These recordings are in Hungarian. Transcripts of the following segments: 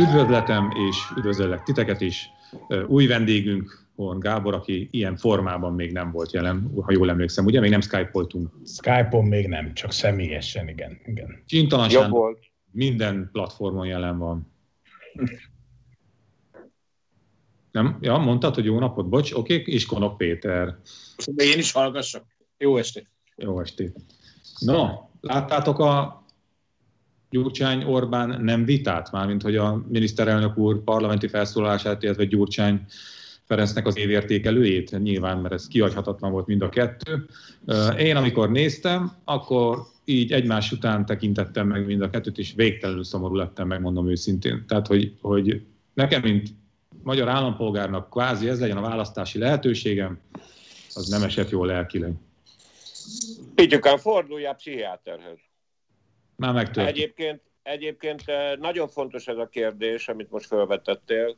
Üdvözletem, és üdvözöllek titeket is. Új vendégünk Horn Gábor, aki ilyen formában még nem volt jelen, ha jól emlékszem, ugye? Még nem Skype-oltunk. Skype-on még nem, csak személyesen, igen. Csintalanság minden platformon jelen van. Nem? Ja, mondtad, hogy jó napot, bocs, oké, és Konok Péter. De én is hallgassak. Jó estét. Jó estét. Na, láttátok a Gyurcsány-Orbán nem vitát, mármint hogy a miniszterelnök úr parlamenti felszólalását, illetve Gyurcsány Ferencnek az évértékelőjét nyilván, mert ez kihagyhatatlan volt mind a kettő. Én amikor néztem, akkor így egymás után tekintettem meg mind a kettőt, és végtelenül szomorú lettem, megmondom őszintén. Tehát, hogy nekem, mint magyar állampolgárnak kvázi ez legyen a választási lehetőségem, az nem esett jól lelkileg. Így akár forduljál pszichiáterhez. Már megtört. Egyébként nagyon fontos ez a kérdés, amit most felvetettél.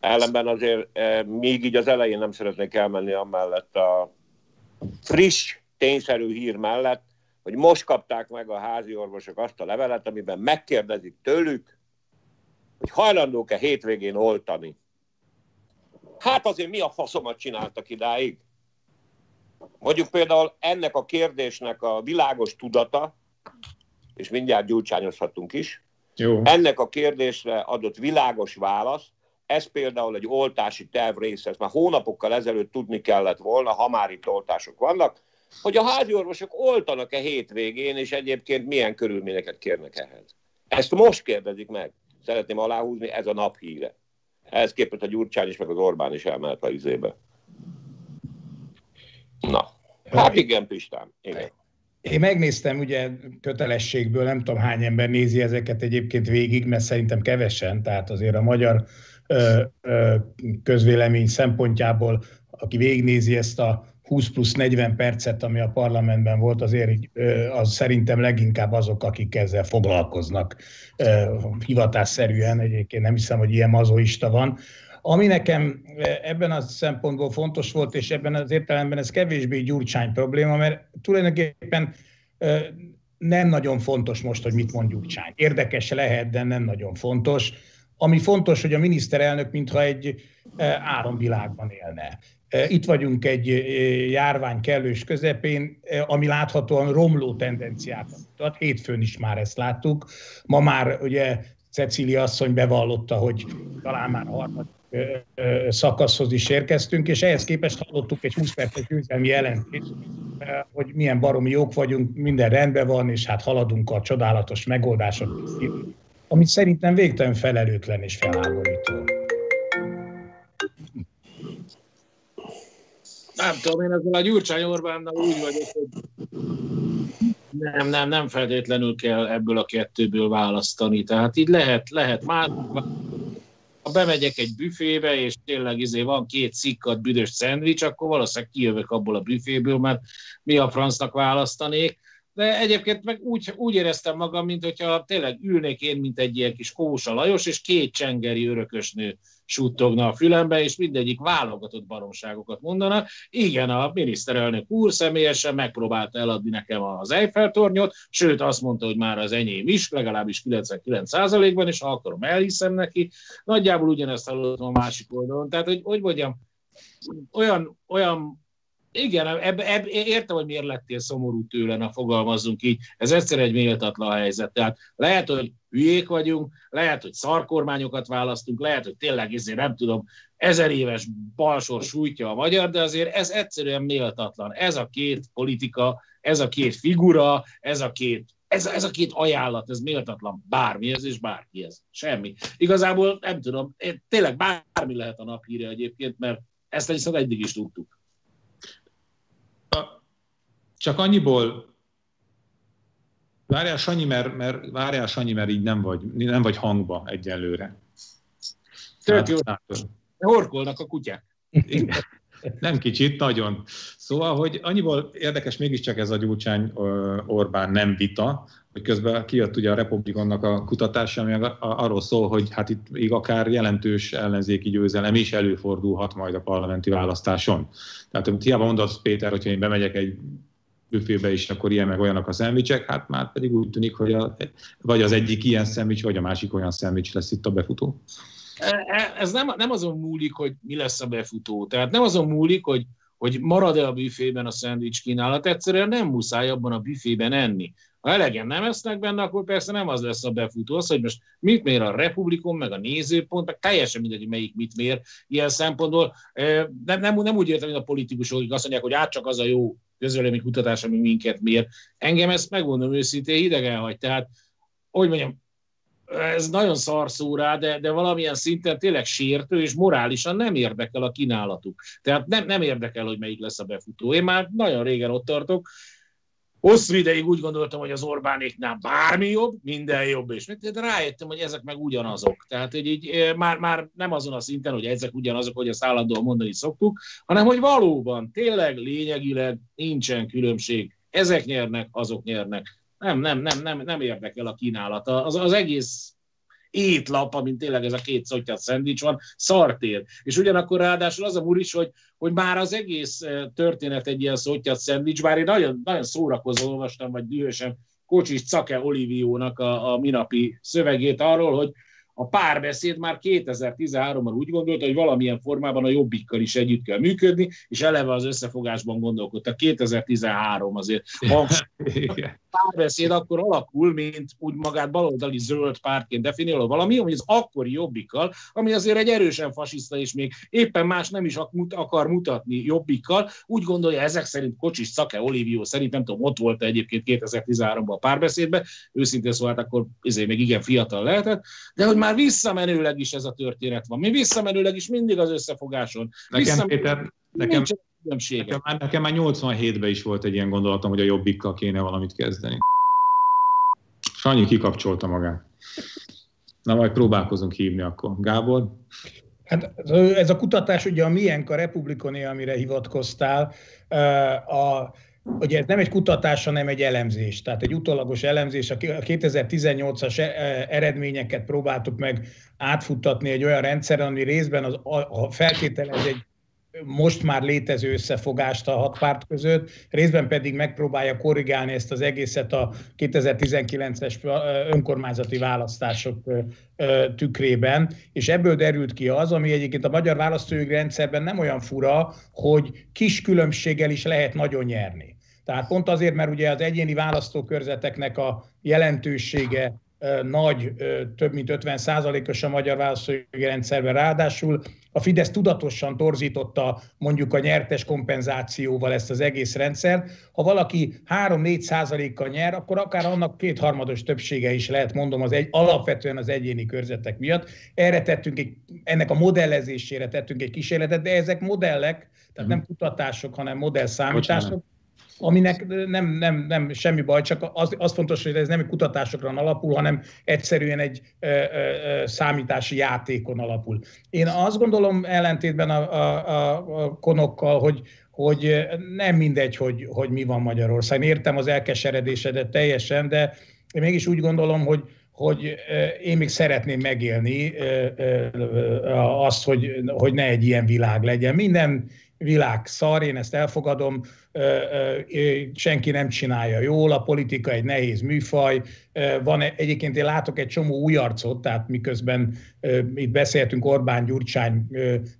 Ellenben azért még így az elején nem szeretnék elmenni amellett a friss, tényszerű hír mellett, hogy most kapták meg a házi orvosok azt a levelet, amiben megkérdezik tőlük, hogy hajlandók-e hétvégén oltani. Hát azért mi a faszomat csináltak idáig? Mondjuk például ennek a kérdésnek a világos tudata, és mindjárt gyurcsányozhatunk is. Jó. Ennek a kérdésre adott világos válasz, ez például egy oltási terv része, ezt már hónapokkal ezelőtt tudni kellett volna, ha már itt oltások vannak, hogy a háziorvosok oltanak-e hétvégén, és egyébként milyen körülményeket kérnek ehhez. Ezt most kérdezik meg. Szeretném aláhúzni, ez a nap híre. Ehhez képest a Gyurcsány is, meg az Orbán is elmehet a izébe. Na, hát igen, Pistám, igen. Én megnéztem, ugye kötelességből, nem tudom hány ember nézi ezeket egyébként végig, mert szerintem kevesen, tehát azért a magyar közvélemény szempontjából, aki végignézi ezt a 20 plusz 40 percet, ami a parlamentben volt, azért az szerintem leginkább azok, akik ezzel foglalkoznak hivatásszerűen, egyébként nem hiszem, hogy ilyen mazoista van. Ami nekem ebben a szempontból fontos volt, és ebben az értelemben ez kevésbé Gyurcsány probléma, mert tulajdonképpen nem nagyon fontos most, hogy mit mond Gyurcsány. Érdekes lehet, de nem nagyon fontos. Ami fontos, hogy a miniszterelnök mintha egy áramvilágban élne. Itt vagyunk egy járvány kellős közepén, ami láthatóan romló tendenciákat mutat. Hétfőn is már ezt láttuk. Ma már ugye Cecília asszony bevallotta, hogy talán már harmadik szakaszhoz is érkeztünk, és ehhez képest hallottuk egy 20 perces győzelmi jelentést, hogy milyen baromi jók vagyunk, minden rendben van, és hát haladunk a csodálatos megoldások, amit szerintem végtelen felelőtlen és feláborító. Nem tudom, én ezzel a Gyurcsány Orbánnal úgy vagyok, hogy nem feltétlenül kell ebből a kettőből választani. Tehát így lehet már. Ha bemegyek egy büfébe, és tényleg van két szikkat büdös szendvics, akkor valószínűleg kijövök abból a büféből, mert mi a francnak választanék. De egyébként meg úgy éreztem magam, mint hogyha tényleg ülnék én, mint egy ilyen kis Kósa Lajos, és két csengeri örökösnő suttogna a fülembe, és mindegyik válogatott baromságokat mondanak. Igen, a miniszterelnök úr személyesen megpróbálta eladni nekem az Eiffel-tornyot, sőt azt mondta, hogy már az enyém is, legalábbis 99%-ban, és ha akarom, elhiszem neki. Nagyjából ugyanezt hallottam a másik oldalon. Tehát, hogy mondjam, olyan igen, értem, hogy miért lettél szomorú tőle, na fogalmazzunk így, ez egyszer egy méltatlan helyzet. Tehát lehet, hogy hülyék vagyunk, lehet, hogy szarkormányokat választunk, lehet, hogy tényleg ezért nem tudom, 1000 éves balsor sújtja a magyar, de azért ez egyszerűen méltatlan. Ez a két politika, ez a két figura, ez a két ajánlat, ez méltatlan bármihez és bárkihez. Semmi. Igazából nem tudom, tényleg bármi lehet a naphíre egyébként, mert ezt viszont eddig is tudtuk. Csak annyiból, várjál Sanyi, mert így nem vagy hangba egyelőre. Tök jó. Horkolnak a kutyák. Igen. Nem kicsit, nagyon. Szóval, hogy annyiból érdekes mégiscsak ez a Gyurcsány-Orbán nem vita, hogy közben kijött ugye a Republikonnak a kutatása, ami arról szól, hogy hát itt még akár jelentős ellenzéki győzelem is előfordulhat majd a parlamenti választáson. Tehát hiába mondasz, Péter, hogyha én bemegyek egy külfélbe is, akkor ilyen meg olyanak a szendvicsek, hát már pedig úgy tűnik, hogy vagy az egyik ilyen szendvics, vagy a másik olyan szendvics lesz itt a befutó. Ez nem azon múlik, hogy mi lesz a befutó. Tehát nem azon múlik, hogy marad-e a büfében a szendvics kínálat, egyszerűen nem muszáj abban a büfében enni. Ha elegen nem esznek benne, akkor persze nem az lesz a befutó. Az, hogy most mit mér a Republikon, meg a Nézőpont, meg teljesen mindegy, hogy melyik mit mér ilyen szempontból. Nem úgy értem, hogy a politikusok, akik azt mondják, hogy csak az a jó közvéleménykutatás, ami minket mér. Engem ezt megmondom őszintén, hidegen hagy. Tehát, hogy mondjam, ez nagyon szarszó rá, de valamilyen szinten tényleg sértő, és morálisan nem érdekel a kínálatuk. Tehát nem érdekel, hogy melyik lesz a befutó. Én már nagyon régen ott tartok. Hosszú ideig úgy gondoltam, hogy az Orbánéknál bármi jobb, minden jobb, és de rájöttem, hogy ezek meg ugyanazok. Tehát hogy így már nem azon a szinten, hogy ezek ugyanazok, hogy ezt állandóan mondani szoktuk, hanem hogy valóban, tényleg lényegileg nincsen különbség. Ezek nyernek, azok nyernek. Nem érdekel a kínálat. Az egész étlap, amint tényleg ez a két szottyat szendvics van, szartér. És ugyanakkor ráadásul az a múr is, hogy már az egész történet egy ilyen szottyat szendvics, bár én nagyon, nagyon szórakozó olvastam, vagy dühösen Kocsis Csaba Oliviónak a minapi szövegét arról, hogy a Párbeszéd már 2013-ban úgy gondolta, hogy valamilyen formában a Jobbikkal is együtt kell működni, és eleve az összefogásban gondolkodtak. 2013 azért. A Párbeszéd akkor alakul, mint úgy magát baloldali zöld pártként definiáló valami, hogy az akkori Jobbikkal, ami azért egy erősen fasiszta, és még éppen más nem is akar mutatni Jobbikkal, úgy gondolja ezek szerint Kocsis Csaba Olivió szerint, nem tudom, ott volt egyébként 2013-ban a Párbeszédben, őszintén szóval akkor ezért még igen fiatal lehetett, de hogy már visszamenőleg is ez a történet van. Mi visszamenőleg is mindig az összefogáson. Nekem már 87-ben is volt egy ilyen gondolatom, hogy a Jobbikkal kéne valamit kezdeni. Sanyi kikapcsolta magát. Na majd próbálkozunk hívni akkor. Gábor? Hát ez a kutatás ugye a miénk, a Republikoné, amire hivatkoztál, ugye ez nem egy kutatás, hanem egy elemzés, tehát egy utólagos elemzés. A 2018-as eredményeket próbáltuk meg átfuttatni egy olyan rendszeren, ami részben a feltételez egy most már létező összefogást a hat párt között, részben pedig megpróbálja korrigálni ezt az egészet a 2019-es önkormányzati választások tükrében, és ebből derült ki az, ami egyébként a magyar választójogi rendszerben nem olyan fura, hogy kis különbséggel is lehet nagyon nyerni. Tehát pont azért, mert ugye az egyéni választókörzeteknek a jelentősége nagy, több mint 50%-os a magyar választójogi rendszerben, ráadásul a Fidesz tudatosan torzította mondjuk a nyertes kompenzációval ezt az egész rendszer. Ha valaki 3-4%-kal nyer, akkor akár annak kétharmados többsége is lehet, mondom, alapvetően az egyéni körzetek miatt. Erre tettünk ennek a modellezésére tettünk egy kísérletet, de ezek modellek, tehát nem kutatások, hanem modellszámítások, aminek nem semmi baj, csak az fontos, hogy ez nem kutatásokon alapul, hanem egyszerűen egy számítási játékon alapul. Én azt gondolom ellentétben a konokkal, hogy nem mindegy, hogy mi van Magyarországon. Értem az elkeseredésedet teljesen, de én mégis úgy gondolom, hogy én még szeretném megélni azt, hogy ne egy ilyen világ legyen. Minden világ szar, én ezt elfogadom, senki nem csinálja jól, a politika egy nehéz műfaj, van egyébként én látok egy csomó új arcot, tehát miközben itt beszéltünk Orbán-Gyurcsány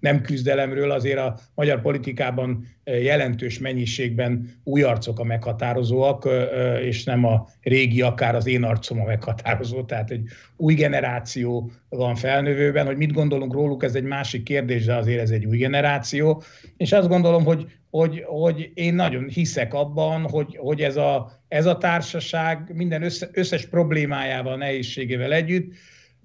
nem küzdelemről, azért a magyar politikában jelentős mennyiségben új arcok a meghatározóak, és nem a régi, akár az én arcom a meghatározó, tehát egy új generáció van felnövőben, hogy mit gondolunk róluk, ez egy másik kérdés, de azért ez egy új generáció, és azt gondolom, hogy én nagyon hiszek abban, hogy ez a társaság minden összes problémájával, nehézségével együtt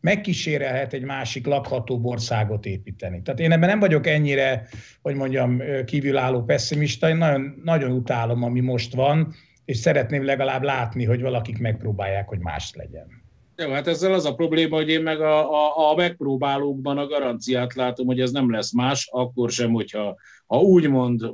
megkísérelhet egy másik lakhatóbb országot építeni. Tehát én ebben nem vagyok ennyire, hogy mondjam, kívülálló pessimista, én nagyon, nagyon utálom, ami most van, és szeretném legalább látni, hogy valakik megpróbálják, hogy más legyen. Jó, hát ezzel az a probléma, hogy én meg a megpróbálókban a garanciát látom, hogy ez nem lesz más, akkor sem, hogyha úgymond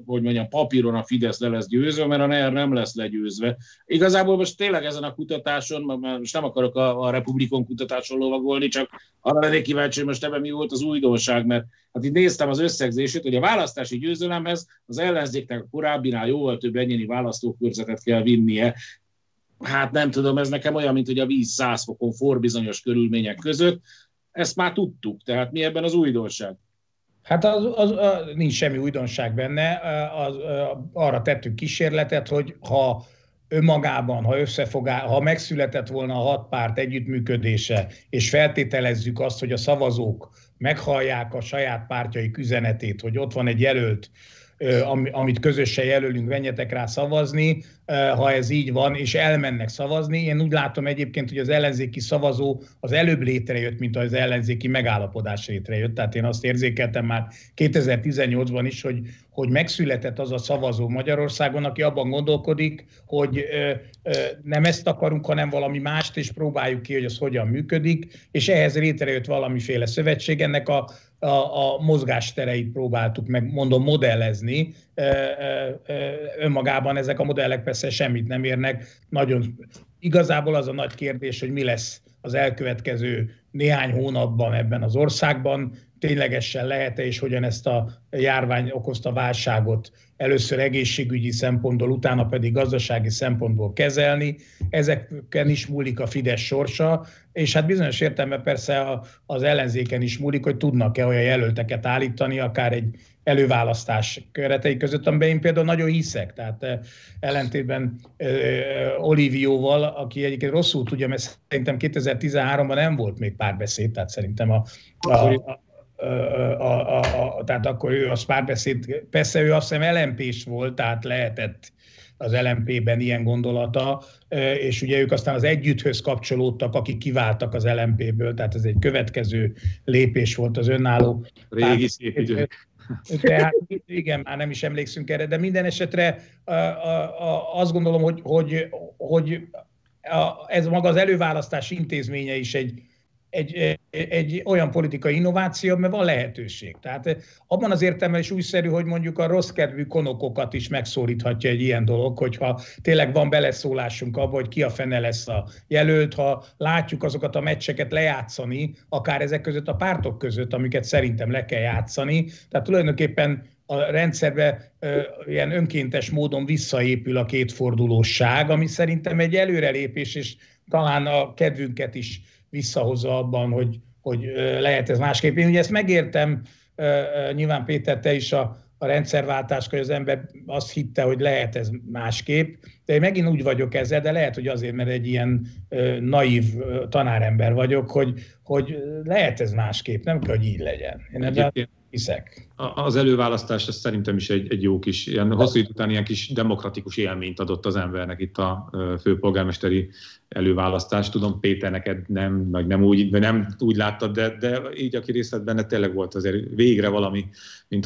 papíron a Fidesz le lesz győzve, mert a NER nem lesz legyőzve. Igazából most tényleg ezen a kutatáson, most nem akarok a Republikon kutatáson lovagolni, csak arra lennék kíváncsi, hogy most ebben mi volt az újdonság, mert hát itt néztem az összegzését, hogy a választási győzelemhez az ellenzéknek a korábbinál jóval több egyéni választókörzetet kell vinnie. Hát nem tudom, ez nekem olyan, mint hogy a víz 100 fokon forr bizonyos körülmények között. Ezt már tudtuk, tehát mi ebben az újdonság? Hát nincs semmi újdonság benne. Arra tettük kísérletet, hogy ha önmagában, ha megszületett volna a hat párt együttműködése, és feltételezzük azt, hogy a szavazók meghallják a saját pártjaik üzenetét, hogy ott van egy jelölt, amit közösen jelölünk, menjetek rá szavazni, ha ez így van, és elmennek szavazni. Én úgy látom egyébként, hogy az ellenzéki szavazó az előbb létrejött, mint az ellenzéki megállapodás létrejött. Tehát én azt érzékeltem már 2018-ban is, hogy megszületett az a szavazó Magyarországon, aki abban gondolkodik, hogy nem ezt akarunk, hanem valami mást, és próbáljuk ki, hogy az hogyan működik, és ehhez létrejött valamiféle szövetség. Ennek a mozgástereit próbáltuk meg, mondom, modellezni. Önmagában ezek a modellek persze semmit nem érnek. Igazából az a nagy kérdés, hogy mi lesz az elkövetkező néhány hónapban ebben az országban, ténylegesen lehet-e, és hogyan ezt a járvány okozta válságot először egészségügyi szempontból, utána pedig gazdasági szempontból kezelni. Ezeken is múlik a Fidesz sorsa, és hát bizonyos értelemben persze az ellenzéken is múlik, hogy tudnak-e olyan jelölteket állítani, akár egy előválasztás keretei között, amiben én például nagyon hiszek. Tehát ellentétben Olivióval, aki egyébként rosszul tudja, mert szerintem 2013-ban nem volt még Párbeszéd, tehát szerintem tehát akkor ő az Párbeszéd, persze ő azt hiszem LMP-s volt, tehát lehetett az LMP-ben ilyen gondolata, és ugye ők aztán az Együtthöz kapcsolódtak, akik kiváltak az LMP-ből, tehát ez egy következő lépés volt az önálló. Régi szép idők. Tehát igen, már nem is emlékszünk erre, de minden esetre azt gondolom, hogy ez maga az előválasztás intézménye is egy olyan politikai innováció, mert van lehetőség. Tehát abban az értelemben is újszerű, hogy mondjuk a rossz kedvű konokokat is megszólíthatja egy ilyen dolog, hogyha tényleg van beleszólásunk abba, hogy ki a fene lesz a jelölt, ha látjuk azokat a meccseket lejátszani, akár ezek között a pártok között, amiket szerintem le kell játszani. Tehát tulajdonképpen a rendszerbe ilyen önkéntes módon visszaépül a kétfordulóság, ami szerintem egy előrelépés, és talán a kedvünket is visszahozza abban, hogy lehet ez másképp. Én ugye ezt megértem, nyilván Péter, te is a rendszerváltás, hogy az ember azt hitte, hogy lehet ez másképp, de én megint úgy vagyok ezzel, de lehet, hogy azért, mert egy ilyen naív tanárember vagyok, hogy lehet ez másképp, nem kell, hogy így legyen. Én ebben hiszek. Az előválasztás az szerintem is egy jó kis, ilyen hosszú idő után ilyen kis demokratikus élményt adott az embernek itt a főpolgármesteri előválasztás. Tudom, Péter, neked nem úgy láttad, de így, aki részt vett benne, tényleg volt azért végre valami,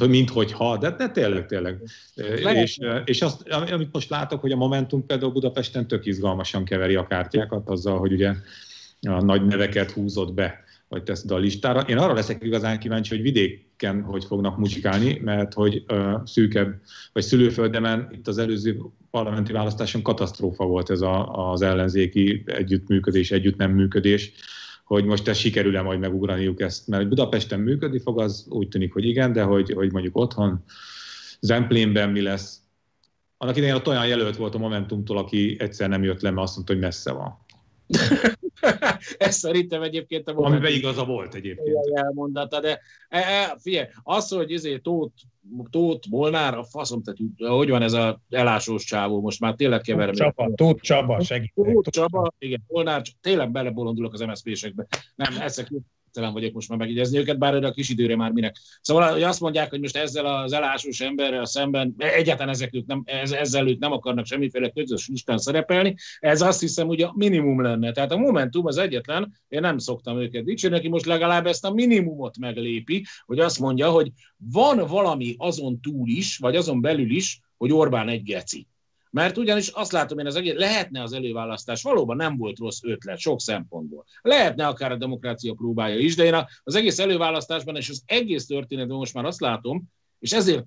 minthogyha, de tényleg. És azt, amit most látok, hogy a Momentum például Budapesten tök izgalmasan keveri a kártyákat azzal, hogy ugye a nagy neveket húzott be, vagy teszed a listára. Én arra leszek igazán kíváncsi, hogy vidéken hogy fognak mucsikálni, mert hogy szűkebb, vagy szülőföldemen itt az előző parlamenti választáson katasztrófa volt ez az ellenzéki együttműködés, együtt nem működés, hogy most ez sikerül-e majd megugraniuk ezt, mert Budapesten működni fog, az úgy tűnik, hogy igen, de hogy mondjuk otthon, Zemplénben mi lesz. Annak idején ott olyan jelölt volt a Momentumtól, aki egyszer nem jött le, mert azt mondta, hogy messze van. Ez szerintem egyébként a Momentum... Amiben igaza volt egyébként. Elmondata, de figyelj, az, hogy Tóth Molnár, a faszom, tehát hogy van ez a elásós csávó, most már tényleg keverem. Tóth Csaba, segítek. Tóth Csaba, igen, Molnár, tényleg belebolondulok az MSZP-sekbe. Nem, egyszerűen vagyok most már megígyezni őket, bár a kis időre már minek. Szóval, hogy azt mondják, hogy most ezzel az elásós emberrel szemben, egyáltalán ezzel ők nem akarnak semmiféle közös listán szerepelni, ez azt hiszem, hogy a minimum lenne. Tehát a Momentum az egyetlen, én nem szoktam őket dicsérni, aki most legalább ezt a minimumot meglépi, hogy azt mondja, hogy van valami azon túl is, vagy azon belül is, hogy Orbán egy geci. Mert ugyanis azt látom én az egész, lehetne az előválasztás, valóban nem volt rossz ötlet sok szempontból. Lehetne akár a demokrácia próbája is, de én az egész előválasztásban és az egész történetben most már azt látom, és ezért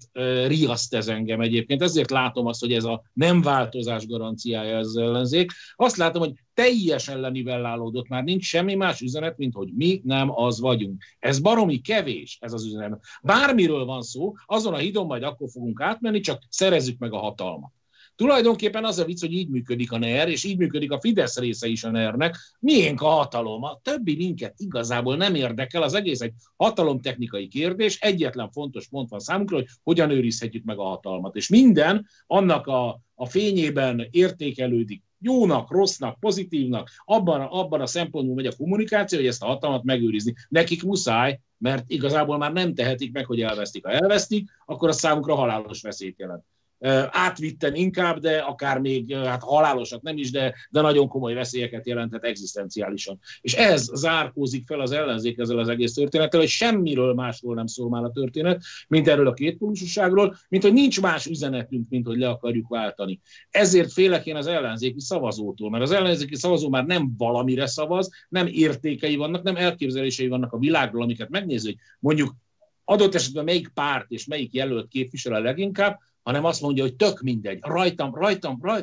riaszt ez engem egyébként, ezért látom azt, hogy ez a nem változás garanciája az ellenzék. Azt látom, hogy teljesen lenivellálódott, már nincs semmi más üzenet, mint hogy mi nem az vagyunk. Ez baromi kevés, ez az üzenet. Bármiről van szó, azon a hídon majd akkor fogunk átmenni, csak szerezzük meg a hatalmat. Tulajdonképpen az a vicc, hogy így működik a NER, és így működik a Fidesz része is a NER-nek. Miénk a hatalom? A többi minket igazából nem érdekel, az egész egy hatalomtechnikai kérdés, egyetlen fontos pont van számunkra, hogy hogyan őrizhetjük meg a hatalmat. És minden annak a fényében értékelődik, jónak, rossznak, pozitívnak, abban a szempontból megy a kommunikáció, hogy ezt a hatalmat megőrizni. Nekik muszáj, mert igazából már nem tehetik meg, hogy elvesztik. Ha elvesztik, akkor a számukra halálos veszélyt jelent. Átvitten inkább, de akár még hát halálosat nem is, de nagyon komoly veszélyeket jelenthet egzisztenciálisan. És ez zárkózik fel az ellenzék ezzel az egész történettel, hogy semmiről másról nem szól már a történet, mint erről a kétpólusúságról, mint hogy nincs más üzenetünk, mint hogy le akarjuk váltani. Ezért félek én az ellenzéki szavazótól, mert az ellenzéki szavazó már nem valamire szavaz, nem értékei vannak, nem elképzelései vannak a világról, amiket megnézzük, mondjuk adott esetben melyik párt és melyik jelölt képvisel a leginkább, hanem azt mondja, hogy tök mindegy, rajtam,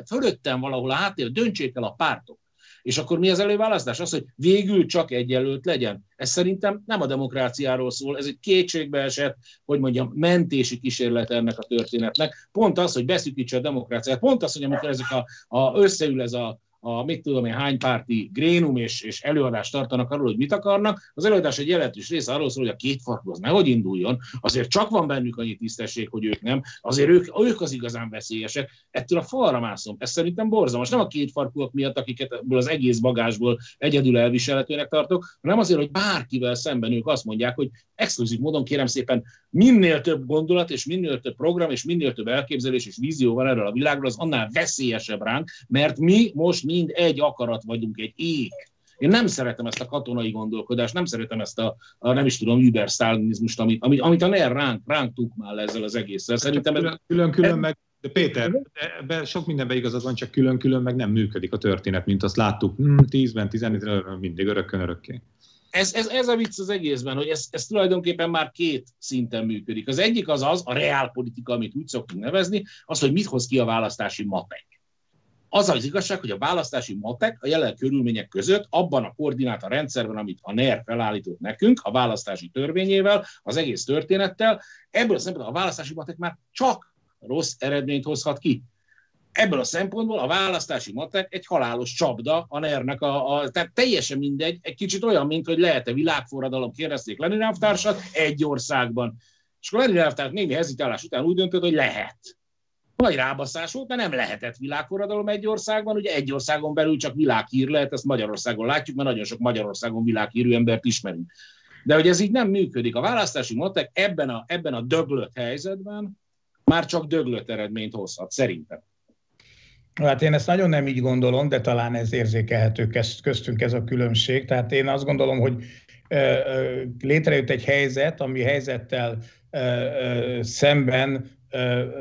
fölöttem valahol a háttér, döntsék el a pártok. És akkor mi az előválasztás? Az, hogy végül csak egy jelölt legyen. Ez szerintem nem a demokráciáról szól, ez egy kétségbeesett, hogy mondjam, mentési kísérlet ennek a történetnek. Pont az, hogy beszűkítse a demokráciát, pont az, hogy amikor ezek összeül ez a mit tudom én hány párti grénum és előadást tartanak arról, hogy mit akarnak. Az előadás egy jelentős része arról szól, hogy a két farkú az nehogy induljon, azért csak van bennük annyi tisztesség, hogy ők nem, azért ők az igazán veszélyesek. Ettől a falra mászom. Ez szerintem borzalmas. Nem a két farkúak miatt, akiket ebből az egész bagásból egyedül elviselhetőnek tartok, hanem azért, hogy bárkivel szemben ők azt mondják, hogy exkluzív módon kérem szépen minél több gondolat, és minél több program, és minél több elképzelés és vízió van erről a világról, az annál veszélyesebb ránk, mert mi most mind egy akarat vagyunk, egy ég. Én nem szeretem ezt a katonai gondolkodást, nem szeretem ezt a nem is tudom, übersztálinizmust, amit a NER ránk tukmál ezzel az egésszel. Szerintem külön-külön meg, de Péter, de sok mindenben igazad van, csak külön-külön meg nem működik a történet, mint azt láttuk 10-ben, 14-ben, mindig örökkön-örökké. Ez a vicc az egészben, hogy ez tulajdonképpen már két szinten működik. Az egyik az a reálpolitika, amit úgy szoktunk nevezni, az, hogy mit hoz ki a választási matek. Az az igazság, hogy a választási matek a jelen körülmények között abban a koordináta rendszerben, amit a NER felállított nekünk, a választási törvényével, az egész történettel, ebből a szempontból a választási matek már csak rossz eredményt hozhat ki. Ebből a szempontból a választási matek egy halálos csapda a NER-nek, tehát teljesen mindegy, egy kicsit olyan, mint hogy lehet-e világforradalom, kérdezték Lenin elvtársat egy országban. És akkor Lenin elvtárs némi hezitálás után úgy döntött, hogy lehet. Nagy rábaszás volt, mert nem lehetett világforradalom egy országban, ugye egy országon belül csak világhír lehet, ezt Magyarországon látjuk, mert nagyon sok Magyarországon világhírű embert ismerünk. De hogy ez így nem működik. A választási matek ebben a döglött helyzetben már csak döglött eredményt hozhat, szerintem. Hát én ezt nagyon nem így gondolom, de talán ez érzékelhető köztünk ez a különbség. Tehát én azt gondolom, hogy létrejött egy helyzet, ami helyzettel szemben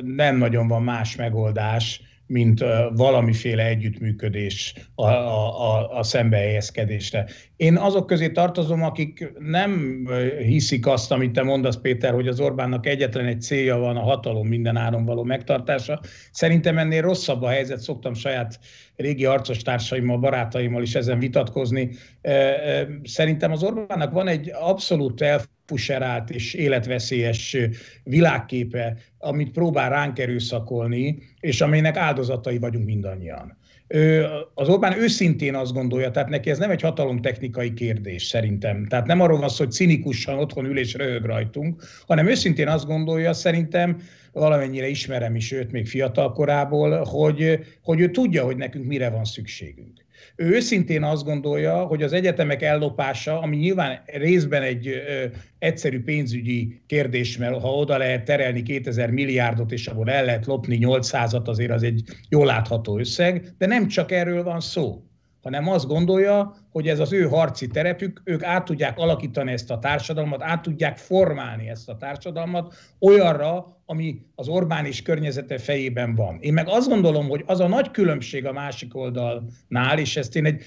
nem nagyon van más megoldás, mint valamiféle együttműködés a szembehelyezkedésre. Én azok közé tartozom, akik nem hiszik azt, amit te mondasz, Péter, hogy az Orbánnak egyetlen egy célja van, a hatalom minden áron való megtartása. Szerintem ennél rosszabb a helyzet, szoktam saját régi arcostársaimmal, barátaimmal is ezen vitatkozni. Szerintem az Orbánnak van egy abszolút elfuserált és életveszélyes világképe, amit próbál ránk erőszakolni, és aminek áldozatai vagyunk mindannyian. Az Orbán őszintén azt gondolja, tehát neki ez nem egy hatalomtechnikai kérdés szerintem. Tehát nem arról van szó, hogy cinikusan otthon ül és röhög rajtunk, hanem őszintén azt gondolja, szerintem valamennyire ismerem is őt még fiatal korából, hogy ő tudja, hogy nekünk mire van szükségünk. Ő őszintén azt gondolja, hogy az egyetemek ellopása, ami nyilván részben egy egyszerű pénzügyi kérdés, mert ha oda lehet terelni 2000 milliárdot, és abból el lehet lopni 800-at, azért az egy jól látható összeg, de nem csak erről van szó, hanem azt gondolja, hogy ez az ő harci terepük, ők át tudják alakítani ezt a társadalmat, át tudják formálni ezt a társadalmat olyanra, ami az Orbán is környezete fejében van. Én meg azt gondolom, hogy az a nagy különbség a másik oldalnál, és ezt én egy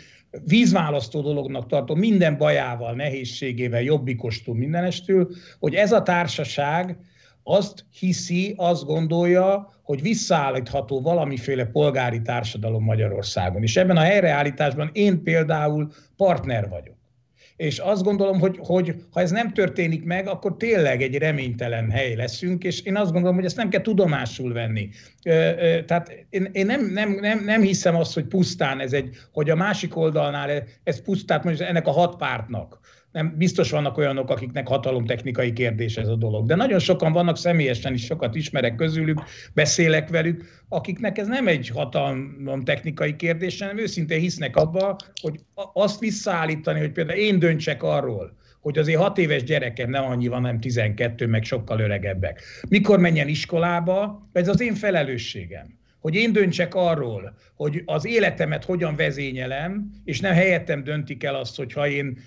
vízválasztó dolognak tartom, minden bajával, nehézségével, jobbikostul, mindenestül, hogy ez a társaság azt hiszi, azt gondolja, hogy visszaállítható valamiféle polgári társadalom Magyarországon. És ebben a helyreállításban én például partner vagyok. És azt gondolom, hogy ha ez nem történik meg, akkor tényleg egy reménytelen hely leszünk, és én azt gondolom, hogy ezt nem kell tudomásul venni. Tehát én nem hiszem azt, hogy pusztán ez hogy a másik oldalnál ez pusztát mondjuk ennek a hat pártnak. Nem, biztos vannak olyanok, akiknek hatalomtechnikai kérdés ez a dolog. De nagyon sokan vannak, személyesen is sokat ismerek közülük, beszélek velük, akiknek ez nem egy hatalomtechnikai kérdés, hanem őszintén hisznek abba, hogy azt visszaállítani, hogy például én döntsek arról, hogy azért 6 éves gyerekem nem annyi van, nem 12, meg sokkal öregebbek. Mikor menjen iskolába, ez az én felelősségem. Hogy én döntsek arról, hogy az életemet hogyan vezényelem, és nem helyettem döntik el azt, hogy ha én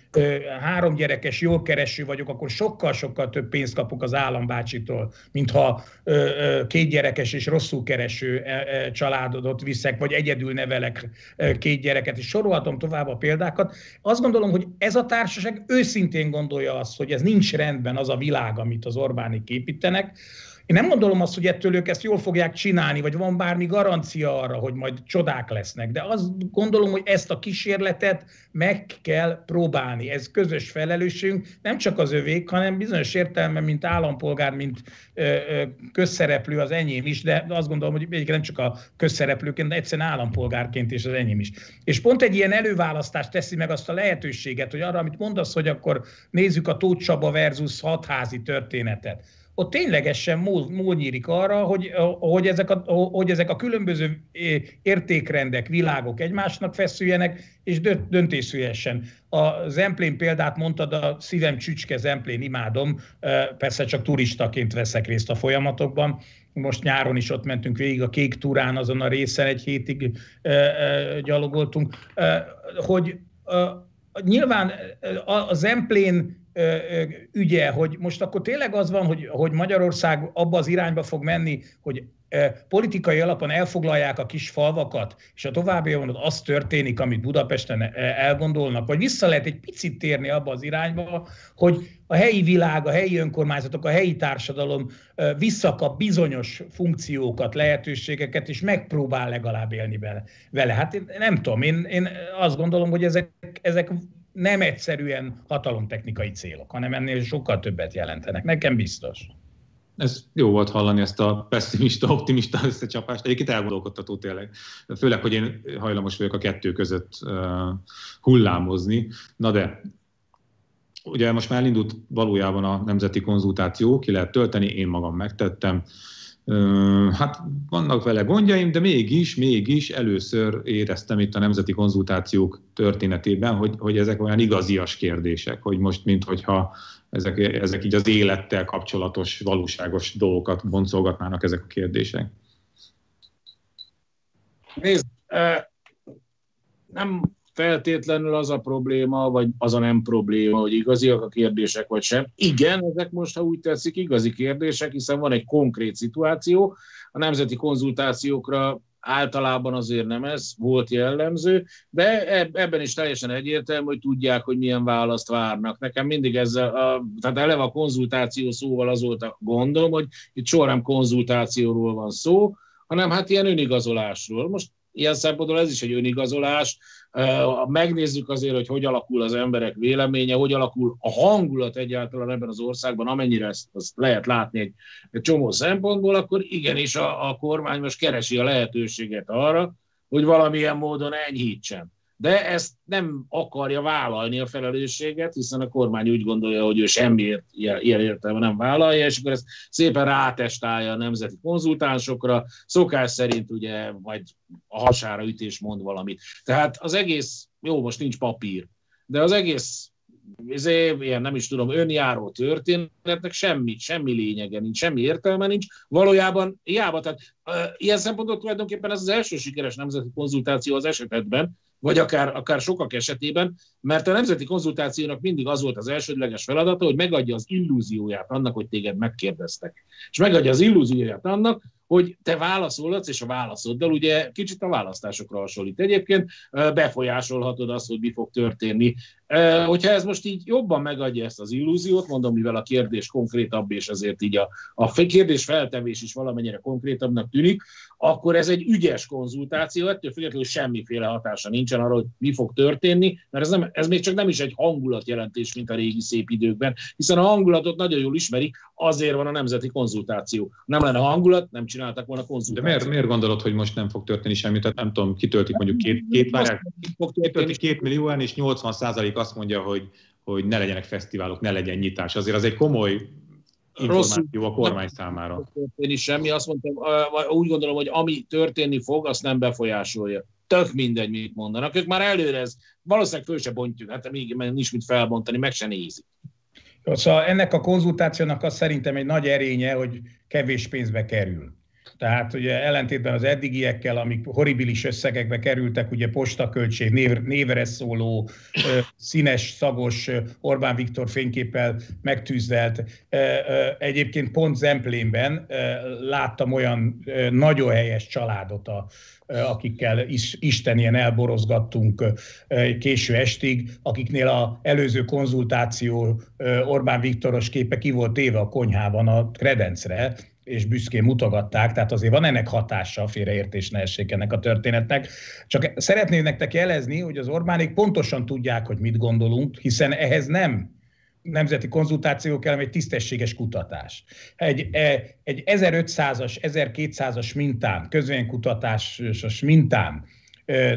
3 gyerekes jól kereső vagyok, akkor sokkal-sokkal több pénzt kapok az állambácsitól, mintha 2 gyerekes és rosszul kereső családodot viszek, vagy egyedül nevelek 2 gyereket, és sorolhatom tovább a példákat. Azt gondolom, hogy ez a társaság őszintén gondolja azt, hogy ez nincs rendben az a világ, amit az Orbánik építenek. Én nem gondolom azt, hogy ettől ők ezt jól fogják csinálni, vagy van bármi garancia arra, hogy majd csodák lesznek, de azt gondolom, hogy ezt a kísérletet meg kell próbálni. Ez közös felelősségünk, nem csak az övék, hanem bizonyos értelemben, mint állampolgár, mint közszereplő az enyém is, de azt gondolom, hogy egyébként nem csak a közszereplőként, de egyszerűen állampolgárként is az enyém is. És pont egy ilyen előválasztást teszi meg azt a lehetőséget, hogy arra, amit mondasz, hogy akkor nézzük a Tóth Csaba versus Hadházy történetet. Ott ténylegesen mód nyílik arra, hogy ezek a különböző értékrendek, világok egymásnak feszüljenek, és döntés szülessen. A Zemplén példát mondtad, a szívem csücske Zemplén, imádom, persze csak turistaként veszek részt a folyamatokban. Most nyáron is ott mentünk végig a Kék Túrán, azon a részen 1 hétig gyalogoltunk. Nyilván a Zemplén ügye, hogy most akkor tényleg az van, hogy Magyarország abba az irányba fog menni, hogy politikai alapon elfoglalják a kis falvakat, és a továbbiakban az történik, amit Budapesten elgondolnak, vagy vissza lehet egy picit térni abba az irányba, hogy a helyi világ, a helyi önkormányzatok, a helyi társadalom visszakap bizonyos funkciókat, lehetőségeket, és megpróbál legalább élni vele. Hát én nem tudom, én azt gondolom, hogy ezek nem egyszerűen hatalomtechnikai célok, hanem ennél sokkal többet jelentenek. Nekem biztos. Ez jó volt hallani, ezt a pessimista-optimista összecsapást. Egyébként elgondolkodtató tényleg. Főleg, hogy én hajlamos vagyok a kettő között hullámozni. Na de, ugye most már elindult valójában a nemzeti konzultáció, ki lehet tölteni, én magam megtettem. Hát vannak vele gondjaim, de mégis először éreztem itt a nemzeti konzultációk történetében, hogy ezek olyan igazias kérdések, hogy most minthogyha ezek így az élettel kapcsolatos, valóságos dolgokat boncolgatnának ezek a kérdések. Nézd, nem feltétlenül az a probléma, vagy az a nem probléma, hogy igaziak a kérdések, vagy sem. Igen, ezek most, ha úgy tetszik, igazi kérdések, hiszen van egy konkrét szituáció. A nemzeti konzultációkra általában azért nem ez volt jellemző, de ebben is teljesen egyértelmű, hogy tudják, hogy milyen választ várnak. Nekem mindig tehát eleve a konzultáció szóval az volt a gondom, hogy itt soha nem konzultációról van szó, hanem hát ilyen önigazolásról. Most ilyen szempontból ez is egy önigazolás. Megnézzük azért, hogy hogy alakul az emberek véleménye, hogy alakul a hangulat egyáltalán ebben az országban, amennyire ezt lehet látni egy csomó szempontból, akkor igenis a kormány most keresi a lehetőséget arra, hogy valamilyen módon enyhítsen. De ezt nem akarja vállalni a felelősséget, hiszen a kormány úgy gondolja, hogy ő semmiért ilyen értelme nem vállalja, és akkor ezt szépen rátestálja a nemzeti konzultánsokra, szokás szerint ugye majd a hasára ütés mond valamit. Tehát az egész, jó, most nincs papír, de az egész ilyen, nem is tudom, önjáró történetnek semmi lényege nincs, semmi értelme nincs, valójában hiába. Tehát ilyen szempontból tulajdonképpen ez az első sikeres nemzeti konzultáció az esetben, vagy akár sokak esetében, mert a nemzeti konzultációnak mindig az volt az elsődleges feladata, hogy megadja az illúzióját annak, hogy téged megkérdeztek. És megadja az illúzióját annak, hogy te válaszolhatsz, és a válaszoddal, ugye kicsit a választásokra hasonlít egyébként, befolyásolhatod azt, hogy mi fog történni. Hogyha ez most így jobban megadja ezt az illúziót, mondom, mivel a kérdés konkrétabb, és azért így a kérdés feltevés is valamennyire konkrétabbnak tűnik, akkor ez egy ügyes konzultáció, ettől függetlenül semmiféle hatása nincsen arra, hogy mi fog történni, mert ez még csak nem is egy hangulatjelentés, mint a régi szép időkben, hiszen a hangulatot nagyon jól ismerik, azért van a nemzeti konzultáció. Nem lenne hangulat, nem csináltak volna konzultációt. De miért gondolod, hogy most nem fog történni semmi? Tehát nem tudom, kitöltik mondjuk két millióan, és 80% azt mondja, hogy ne legyenek fesztiválok, ne legyen nyitás. Azért az egy komoly információ a kormány számára. Nem történik semmi, azt mondtam, úgy gondolom, hogy ami történni fog, azt nem befolyásolja. Tök mindegy, mit mondanak. Ők már előre ez, valószínűleg föl se bontjuk, hát még nincs mit felbontani, meg se nézik. Jó, szóval ennek a konzultációnak az szerintem egy nagy erénye, hogy kevés pénzbe kerül. Tehát ugye ellentétben az eddigiekkel, amik horribilis összegekbe kerültek, ugye postaköltség, névre szóló, színes, szagos, Orbán Viktor fényképpel megtűzdelt. Egyébként pont Zemplénben láttam olyan nagyon helyes családot, akikkel istenien elborozgattunk késő estig, akiknél az előző konzultáció Orbán Viktoros képe ki volt téve a konyhában a kredencre, és büszkén mutogatták, tehát azért van ennek hatása, félreértés ne essék ennek a történetnek. Csak szeretném nektek jelezni, hogy az Orbánék pontosan tudják, hogy mit gondolunk, hiszen ehhez nem nemzeti konzultáció kell, hanem egy tisztességes kutatás. Egy 1500-as, 1200-as mintán, közvénykutatásos mintán,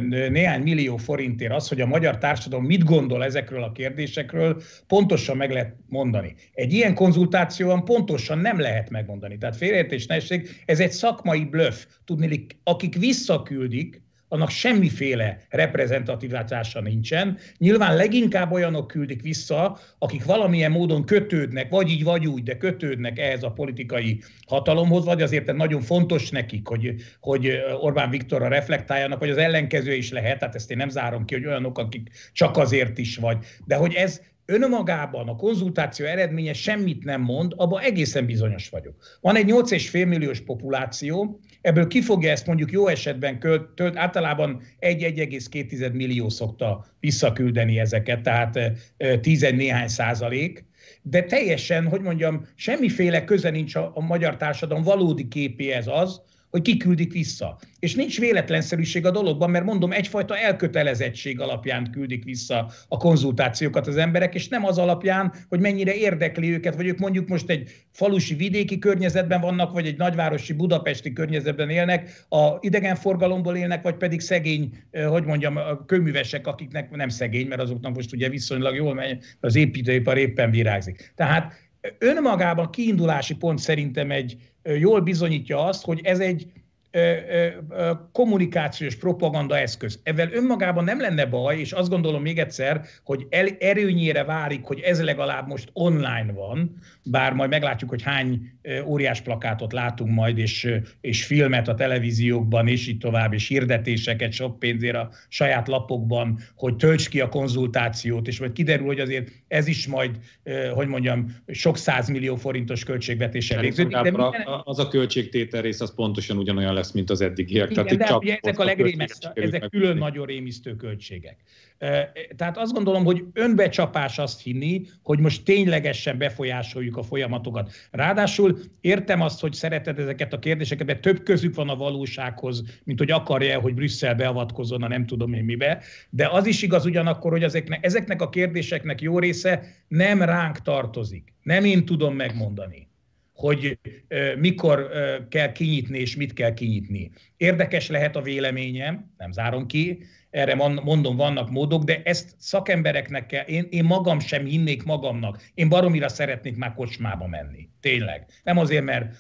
néhány millió forintért az, hogy a magyar társadalom mit gondol ezekről a kérdésekről, pontosan meg lehet mondani. Egy ilyen konzultációban pontosan nem lehet megmondani. Tehát félreértés ne essék, ez egy szakmai blöff. Tudniillik, akik visszaküldik, annak semmiféle reprezentativitása nincsen. Nyilván leginkább olyanok küldik vissza, akik valamilyen módon kötődnek, vagy így, vagy úgy, de kötődnek ehhez a politikai hatalomhoz, vagy azért nagyon fontos nekik, hogy Orbán Viktorra reflektáljanak, vagy az ellenkező is lehet, tehát ezt én nem zárom ki, hogy olyanok, akik csak azért is vagy. De hogy ez önmagában a konzultáció eredménye semmit nem mond, abban egészen bizonyos vagyok. Van egy 8,5 milliós populáció, ebből ki fogja ezt mondjuk jó esetben általában 1,2 millió szokta visszaküldeni ezeket, tehát 10-néhány %, de teljesen, hogy mondjam, semmiféle köze nincs a magyar társadalom valódi képéhez az, hogy kiküldik vissza. És nincs véletlenszerűség a dologban, mert mondom, egyfajta elkötelezettség alapján küldik vissza a konzultációkat az emberek, és nem az alapján, hogy mennyire érdekli őket, vagy ők mondjuk most egy falusi vidéki környezetben vannak, vagy egy nagyvárosi budapesti környezetben élnek, a idegenforgalomból élnek, vagy pedig szegény, a kőművesek, akiknek nem szegény, mert azoknak most ugye viszonylag jól megy, az építőipar éppen virágzik. Tehát önmagában kiindulási pont szerintem jól bizonyítja azt, hogy ez egy kommunikációs propaganda eszköz. Ezzel önmagában nem lenne baj, és azt gondolom még egyszer, hogy erőnyére válik, hogy ez legalább most online van, bár majd meglátjuk, hogy hány óriás plakátot látunk majd, és filmet a televíziókban, és így tovább, és hirdetéseket sok pénzért a saját lapokban, hogy tölts ki a konzultációt, és majd kiderül, hogy azért ez is majd, sok 100 millió forintos költségvetéssel végződik. Az a költségtétel rész, az pontosan ugyanolyan lesz, mint az eddigiek. Igen, tehát de ezek a legrémesztőbb, ezek külön nagyon rémisztő költségek. Tehát azt gondolom, hogy önbecsapás azt hinni, hogy most ténylegesen befolyásoljuk a folyamatokat. Ráadásul értem azt, hogy szereted ezeket a kérdéseket, de több közük van a valósághoz, mint hogy akarja, hogy Brüsszel beavatkozzon a nem tudom én mibe. De az is igaz ugyanakkor, hogy ezeknek a kérdéseknek jó része nem ránk tartozik. Nem én tudom megmondani, hogy mikor kell kinyitni, és mit kell kinyitni. Érdekes lehet a véleményem, nem zárom ki, erre mondom, vannak módok, de ezt szakembereknek kell, én magam sem hinnék magamnak. Én baromira szeretnék már kocsmába menni, tényleg. Nem azért, mert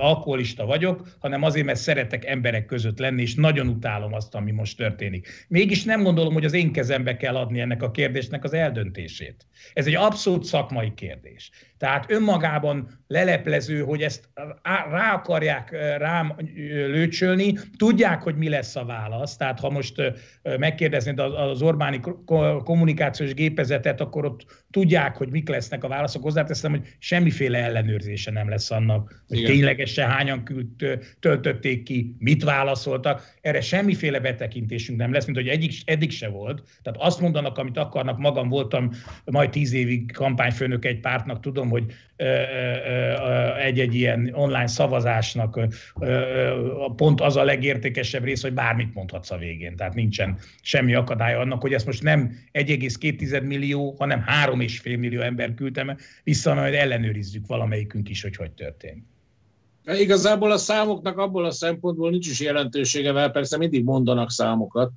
alkoholista vagyok, hanem azért, mert szeretek emberek között lenni, és nagyon utálom azt, ami most történik. Mégis nem gondolom, hogy az én kezembe kell adni ennek a kérdésnek az eldöntését. Ez egy abszolút szakmai kérdés. Tehát önmagában leleplező, hogy ezt rá akarják rám lőcsölni, tudják, hogy mi lesz a válasz. Tehát ha most megkérdeznéd az Orbáni kommunikációs gépezetet, akkor ott tudják, hogy mik lesznek a válaszok. Hozzáteszem, hogy semmiféle ellenőrzése nem lesz annak, hogy ténylegesen hányan töltötték ki, mit válaszoltak. Erre semmiféle betekintésünk nem lesz, mint hogy eddig se volt. Tehát azt mondanak, amit akarnak. Magam voltam majd 10 évig kampányfőnök egy pártnak, tudom, hogy egy-egy ilyen online szavazásnak pont az a legértékesebb rész, hogy bármit mondhatsz a végén. Tehát nincsen semmi akadálya annak, hogy ezt most nem 1,2 millió, hanem 3,5 millió ember küldtem vissza, majd ellenőrizzük valamelyikünk is, hogy hogy történik. Igazából a számoknak abból a szempontból nincs is jelentősége, mert persze mindig mondanak számokat,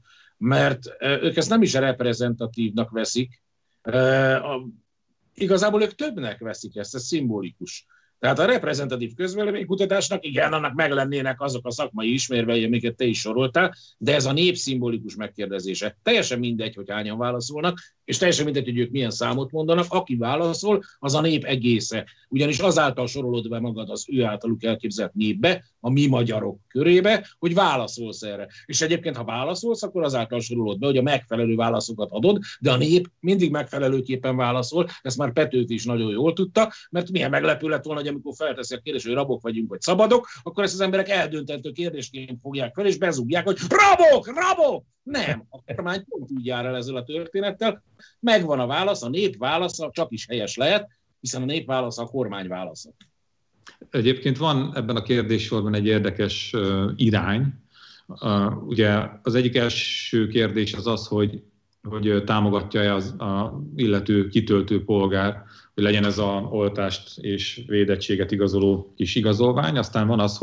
mert ők ezt nem is reprezentatívnak veszik. Igazából ők többnek veszik ezt, ez szimbolikus. Tehát a reprezentatív közvéleménykutatásnak, igen, annak meglennének azok a szakmai ismérvei, amiket te is soroltál, de ez a nép szimbolikus megkérdezése. Teljesen mindegy, hogy hányan válaszolnak, és teljesen mindegy, hogy ők milyen számot mondanak, aki válaszol, az a nép egésze. Ugyanis azáltal sorolod be magad az ő általuk elképzelt népbe, a mi magyarok körébe, hogy válaszolsz erre. És egyébként, ha válaszolsz, akkor azáltal sorolod be, hogy a megfelelő válaszokat adod, de a nép mindig megfelelőképpen válaszol, ezt már Petőfi is nagyon jól tudta, mert milyen meglepő lett volna, hogy amikor felteszi a kérdést, hogy rabok vagyunk, vagy szabadok, akkor ezt az emberek eldönthető kérdésként fogják fel, és bezúgják, hogy rabok! Nem, a kormány pont úgy jár el ezzel a történettel, megvan a válasz, a nép válasza csak is helyes lehet, hiszen a nép válasza a kormány válasza. Egyébként van ebben a kérdéssorban egy érdekes irány. Ugye az egyik első kérdés az az, hogy támogatja-e az illető kitöltő polgár, hogy legyen ez a oltást és védettséget igazoló kis igazolvány. Aztán van az,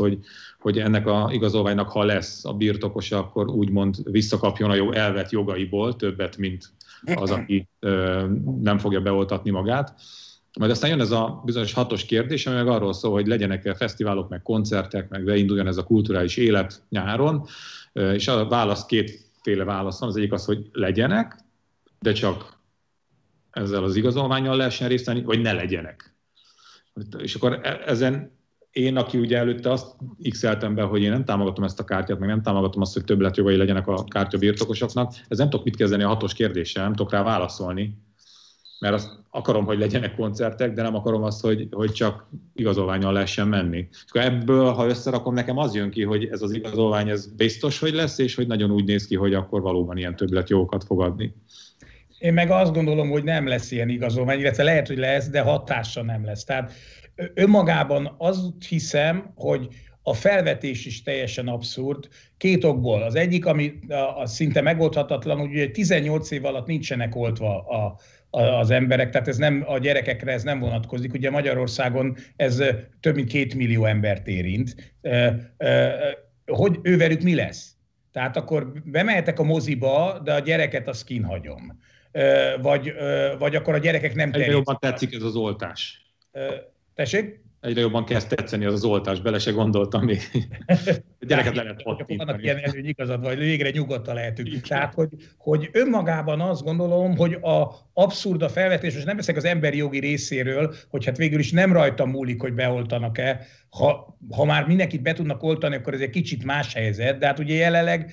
hogy ennek a igazolványnak, ha lesz a birtokosa, akkor úgymond visszakapjon a jó elvett jogaiból többet, mint az, aki nem fogja beoltatni magát. Majd aztán jön ez a bizonyos 6-os kérdés, ami meg arról szól, hogy legyenek fesztiválok, meg koncertek, meg beinduljon ez a kulturális élet nyáron, és a válasz kétféle válasz van. Az egyik az, hogy legyenek, de csak ezzel az igazolvánnyal lehessen részt venni, vagy ne legyenek. És akkor ezen én, aki ugye előtte azt x-eltem be, hogy én nem támogatom ezt a kártyát, meg nem támogatom azt, hogy többletjogai legyenek a kártya birtokosoknak, ez nem tudok mit kezdeni a 6-os kérdéssel, nem tudok rá válaszolni, mert azt akarom, hogy legyenek koncertek, de nem akarom azt, hogy csak igazolvánnyal lehessen menni. És akkor ebből, ha összerakom, nekem az jön ki, hogy ez az igazolvány ez biztos, hogy lesz, és hogy nagyon úgy néz ki, hogy akkor valóban ilyen többletjogokat fog adni. Én meg azt gondolom, hogy nem lesz ilyen igazolvány, illetve lehet, hogy lesz, de hatása nem lesz. Tehát önmagában azt hiszem, hogy a felvetés is teljesen abszurd, két okból. Az egyik, ami szinte megoldhatatlan, hogy 18 év alatt nincsenek oltva az emberek, tehát ez nem a gyerekekre, ez nem vonatkozik. Ugye Magyarországon ez több mint 2 millió embert érint. Hogy ővelük mi lesz? Tehát akkor bemehetek a moziba, de a gyereket azt kínhagyom. Vagy akkor a gyerekek nem terjesztik. Egyre jobban tetszik ez az oltás. Tessék? Egyre jobban kezd tetszeni az oltás, bele se gondoltam még. A gyereket le lehet pottintani. Annak ilyen előny igazad, vagy végre nyugodtan lehetünk. Tehát, hogy önmagában azt gondolom, hogy abszurd a felvetés, és nem beszélek az emberi jogi részéről, hogy hát végül is nem rajta múlik, hogy beoltanak-e. Ha már mindenkit be tudnak oltani, akkor ez egy kicsit más helyzet, de hát ugye jelenleg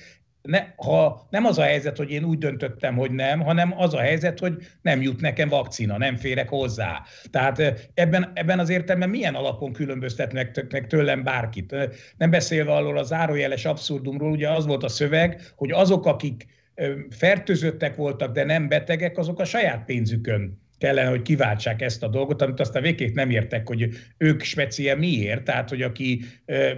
nem az a helyzet, hogy én úgy döntöttem, hogy nem, hanem az a helyzet, hogy nem jut nekem vakcina, nem férek hozzá. Tehát ebben az értelemben milyen alapon különböztetnek tőlem bárkit? Nem beszélve arról a zárójeles abszurdumról, ugye az volt a szöveg, hogy azok, akik fertőzöttek voltak, de nem betegek, azok a saját pénzükön kellene, hogy kiváltsák ezt a dolgot, amit aztán végképp nem értek, hogy ők speciál miért, tehát, hogy aki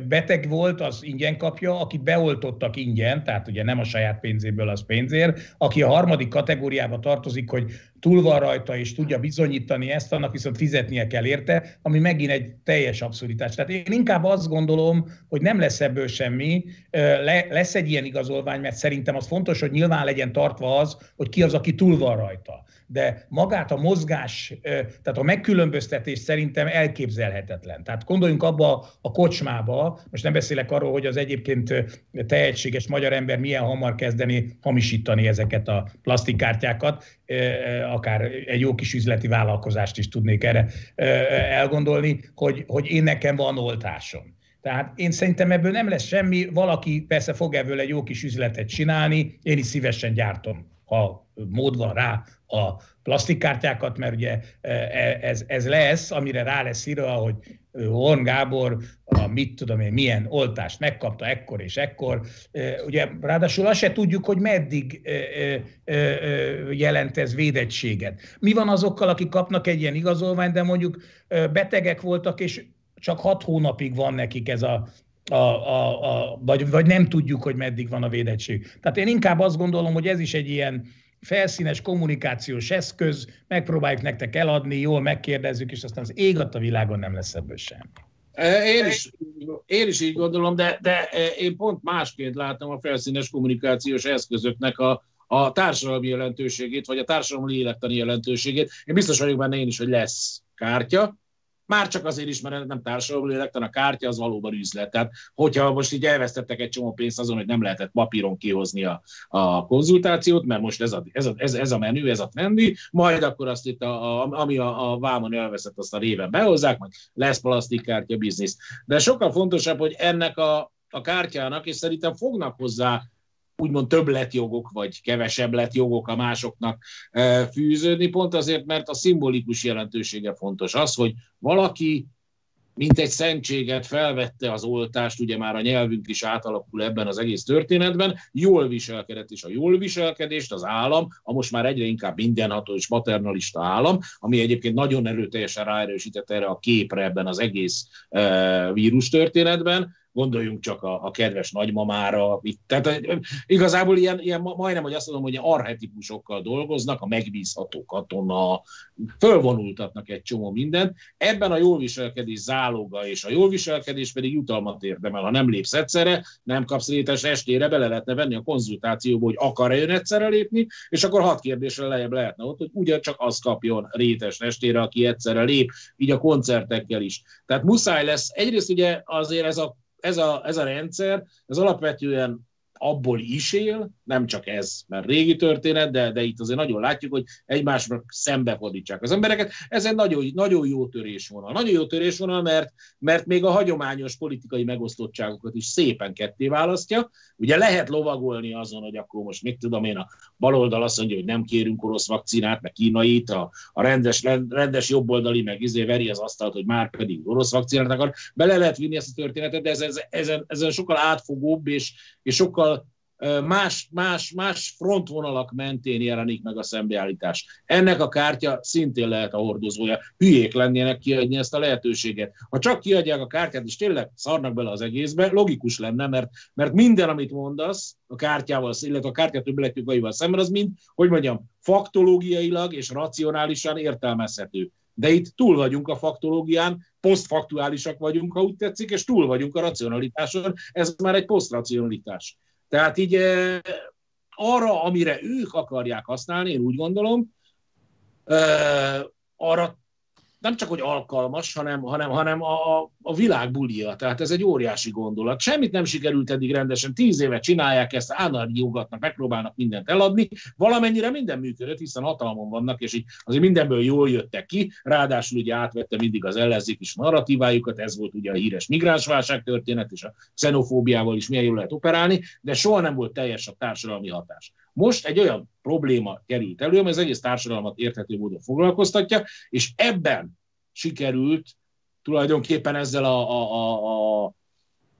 beteg volt, az ingyen kapja, akit beoltottak ingyen, tehát ugye nem a saját pénzéből, az pénzért, aki a harmadik kategóriába tartozik, hogy túl van rajta és tudja bizonyítani ezt, annak viszont fizetnie kell érte, ami megint egy teljes abszurditás. Tehát én inkább azt gondolom, hogy nem lesz ebből semmi, lesz egy ilyen igazolvány, mert szerintem az fontos, hogy nyilván legyen tartva az, hogy ki az, aki túl van rajta. De magát a mozgás, tehát a megkülönböztetés szerintem elképzelhetetlen. Tehát gondoljunk abba a kocsmába, most nem beszélek arról, hogy az egyébként tehetséges magyar ember milyen hamar kezdeni hamisítani ezeket a plastikkártyákat, akár egy jó kis üzleti vállalkozást is tudnék erre elgondolni, hogy én nekem van oltásom. Tehát én szerintem ebből nem lesz semmi, valaki persze fog ebből egy jó kis üzletet csinálni, én is szívesen gyártom, ha mód van rá, a plastikkártyákat, mert ugye ez lesz, amire rá lesz írva, hogy Horn Gábor a mit tudom én milyen oltást megkapta ekkor és ekkor. Ugye ráadásul azt se tudjuk, hogy meddig jelent ez védettséget. Mi van azokkal, akik kapnak egy ilyen igazolványt, de mondjuk betegek voltak, és csak 6 hónapig van nekik ez vagy nem tudjuk, hogy meddig van a védettség. Tehát én inkább azt gondolom, hogy ez is egy ilyen felszínes kommunikációs eszköz, megpróbáljuk nektek eladni, jól megkérdezzük, és aztán az ég a világon nem lesz ebből semmi. Én is így gondolom, de én pont másként látom a felszínes kommunikációs eszközöknek a társadalmi jelentőségét, vagy a társadalmi lélektani jelentőségét. Én biztos vagyok benne én is, hogy lesz kártya. Már csak azért is, mert nem társadalmi lélektan, a kártya az valóban üzlet. Tehát, hogyha most így elvesztettek egy csomó pénzt azon, hogy nem lehetett papíron kihozni a konzultációt, mert most ez a menü, ez a trendi, majd akkor azt itt, ami a vámon elveszett, azt a réven behozzák, majd lesz plastikkártya biznisz. De sokkal fontosabb, hogy ennek a kártyának, és szerintem fognak hozzá úgymond többletjogok, vagy kevesebbletjogok a másoknak fűződni, pont azért, mert a szimbolikus jelentősége fontos. Az, hogy valaki, mint egy szentséget felvette az oltást, ugye már a nyelvünk is átalakul ebben az egész történetben, jól viselkedett, és a jól viselkedést az állam, a most már egyre inkább mindenható és paternalista állam, ami egyébként nagyon erőteljesen ráerősített erre a képre ebben az egész vírus történetben. Gondoljunk csak a kedves nagymamára. Tehát igazából ilyen majdnem, hogy azt mondom, hogy archetikusokkal dolgoznak, a megbízható katona, fölvonultatnak egy csomó mindent. Ebben a jólviselkedés záloga, és a jólviselkedés pedig jutalmat érdemel. Ha nem lépsz egyszerre, nem kapsz létes estére, bele lehetne venni a konzultációba, hogy akar-e ön egyszerre lépni, és akkor 6 kérdésre lejjebb lehetne ott, hogy ugyancsak azt kapjon rétes estére, aki egyszerre lép, így a koncertekkel is. Tehát muszáj lesz. Egyrészt ugye azért ez a rendszer, ez alapvetően abból is él, nem csak ez, mert régi történet, de itt azért nagyon látjuk, hogy egymásra szembefordítsák az embereket. Ez egy nagyon, nagyon jó törésvonal. Nagyon jó törésvonal, mert még a hagyományos politikai megosztottságokat is szépen ketté választja. Ugye lehet lovagolni azon, hogy akkor most mit tudom én, a baloldal azt mondja, hogy nem kérünk orosz vakcinát, meg kínait, a rendes jobboldali meg veri az asztalt, hogy már pedig orosz vakcinát akar. Bele lehet vinni ezt a történetet, de ezen sokkal átfogóbb és sokkal más frontvonalak mentén jelenik meg a szembeállítás. Ennek a kártya szintén lehet a hordozója. Hülyék lennének kiadni ezt a lehetőséget. Ha csak kiadják a kártyát, és tényleg szarnak bele az egészbe, logikus lenne, mert minden, amit mondasz a kártyával, illetve a kártya többletjogaival szemben, az mind, hogy mondjam, faktológiailag és racionálisan értelmezhető. De itt túl vagyunk a faktológián, posztfaktuálisak vagyunk, ha úgy tetszik, és túl vagyunk a racionalitáson. Ez már egy posztracionalitás. Tehát így arra, amire ők akarják használni, én úgy gondolom, arra nem csak, hogy alkalmas, hanem a világ bulia. Tehát ez egy óriási gondolat. Semmit nem sikerült eddig rendesen, 10 éve csinálják ezt, állandógatnak, megpróbálnak mindent eladni. Valamennyire minden működött, hiszen hatalmon vannak, és így azért mindenből jól jöttek ki. Ráadásul ugye átvette mindig az ellenzék is narratívájukat, ez volt ugye a híres migránsválság történet, és a xenofóbiával is milyen jól lehet operálni, de soha nem volt teljes a társadalmi hatás. Most egy olyan probléma került elő, amely az egész társadalmat érthető módon foglalkoztatja, és ebben sikerült tulajdonképpen ezzel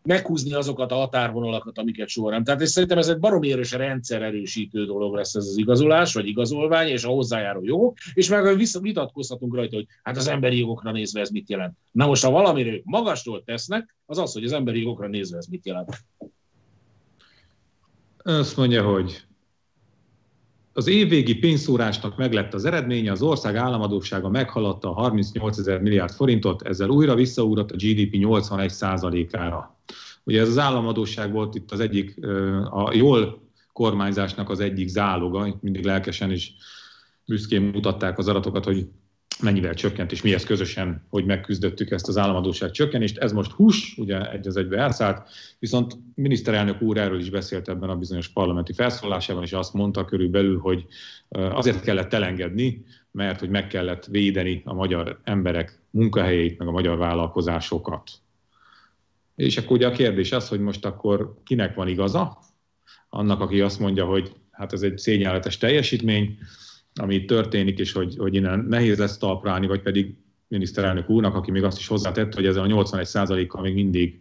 meghúzni azokat a határvonalakat, amiket soha nem. Tehát és szerintem ez egy baromi erős rendszererősítő dolog lesz ez az igazolás, vagy igazolvány, és a hozzájáró jogok, és meg vitatkozhatunk rajta, hogy hát az emberi jogokra nézve ez mit jelent. Na most, ha valamire ők magastól tesznek, az, hogy az emberi jogokra nézve ez mit jelent. Azt mondja, hogy az évvégi pénzszórásnak meglett az eredménye, az ország államadóssága meghaladta a 38 000 milliárd forintot, ezzel újra visszaugrott a GDP 81%-ára. Ugye ez az államadósság volt itt az egyik, a jól kormányzásnak az egyik záloga, mindig lelkesen és büszkén mutatták az adatokat, hogy mennyivel csökkent, és mi ezt közösen, hogy megküzdöttük ezt az államadósság csökkenést. Ez most hús, ugye egy az egybe elszállt, viszont miniszterelnök úr erről is beszélt ebben a bizonyos parlamenti felszólásában, és azt mondta körülbelül, hogy azért kellett elengedni, mert hogy meg kellett védeni a magyar emberek munkahelyét, meg a magyar vállalkozásokat. És akkor ugye a kérdés az, hogy most akkor kinek van igaza? Annak, aki azt mondja, hogy hát ez egy szégyenletes teljesítmény, ami történik, és hogy innen nehéz lesz talpra állni, vagy pedig miniszterelnök úrnak, aki még azt is hozzátett, hogy ezzel a 81%-kal még mindig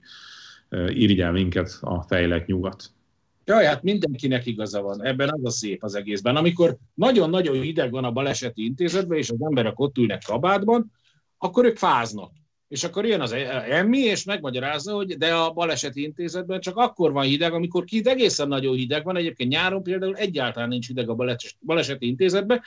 irigyel minket a fejlett nyugat. Jaj, hát mindenkinek igaza van, ebben az a szép az egészben. Amikor nagyon-nagyon hideg van a baleseti intézetben, és az emberek ott ülnek kabátban, akkor ők fáznak. És akkor jön az Emmi, és megmagyarázza, hogy de a baleseti intézetben csak akkor van hideg, amikor kint egészen nagyon hideg van. Egyébként nyáron például egyáltalán nincs hideg a baleseti intézetben.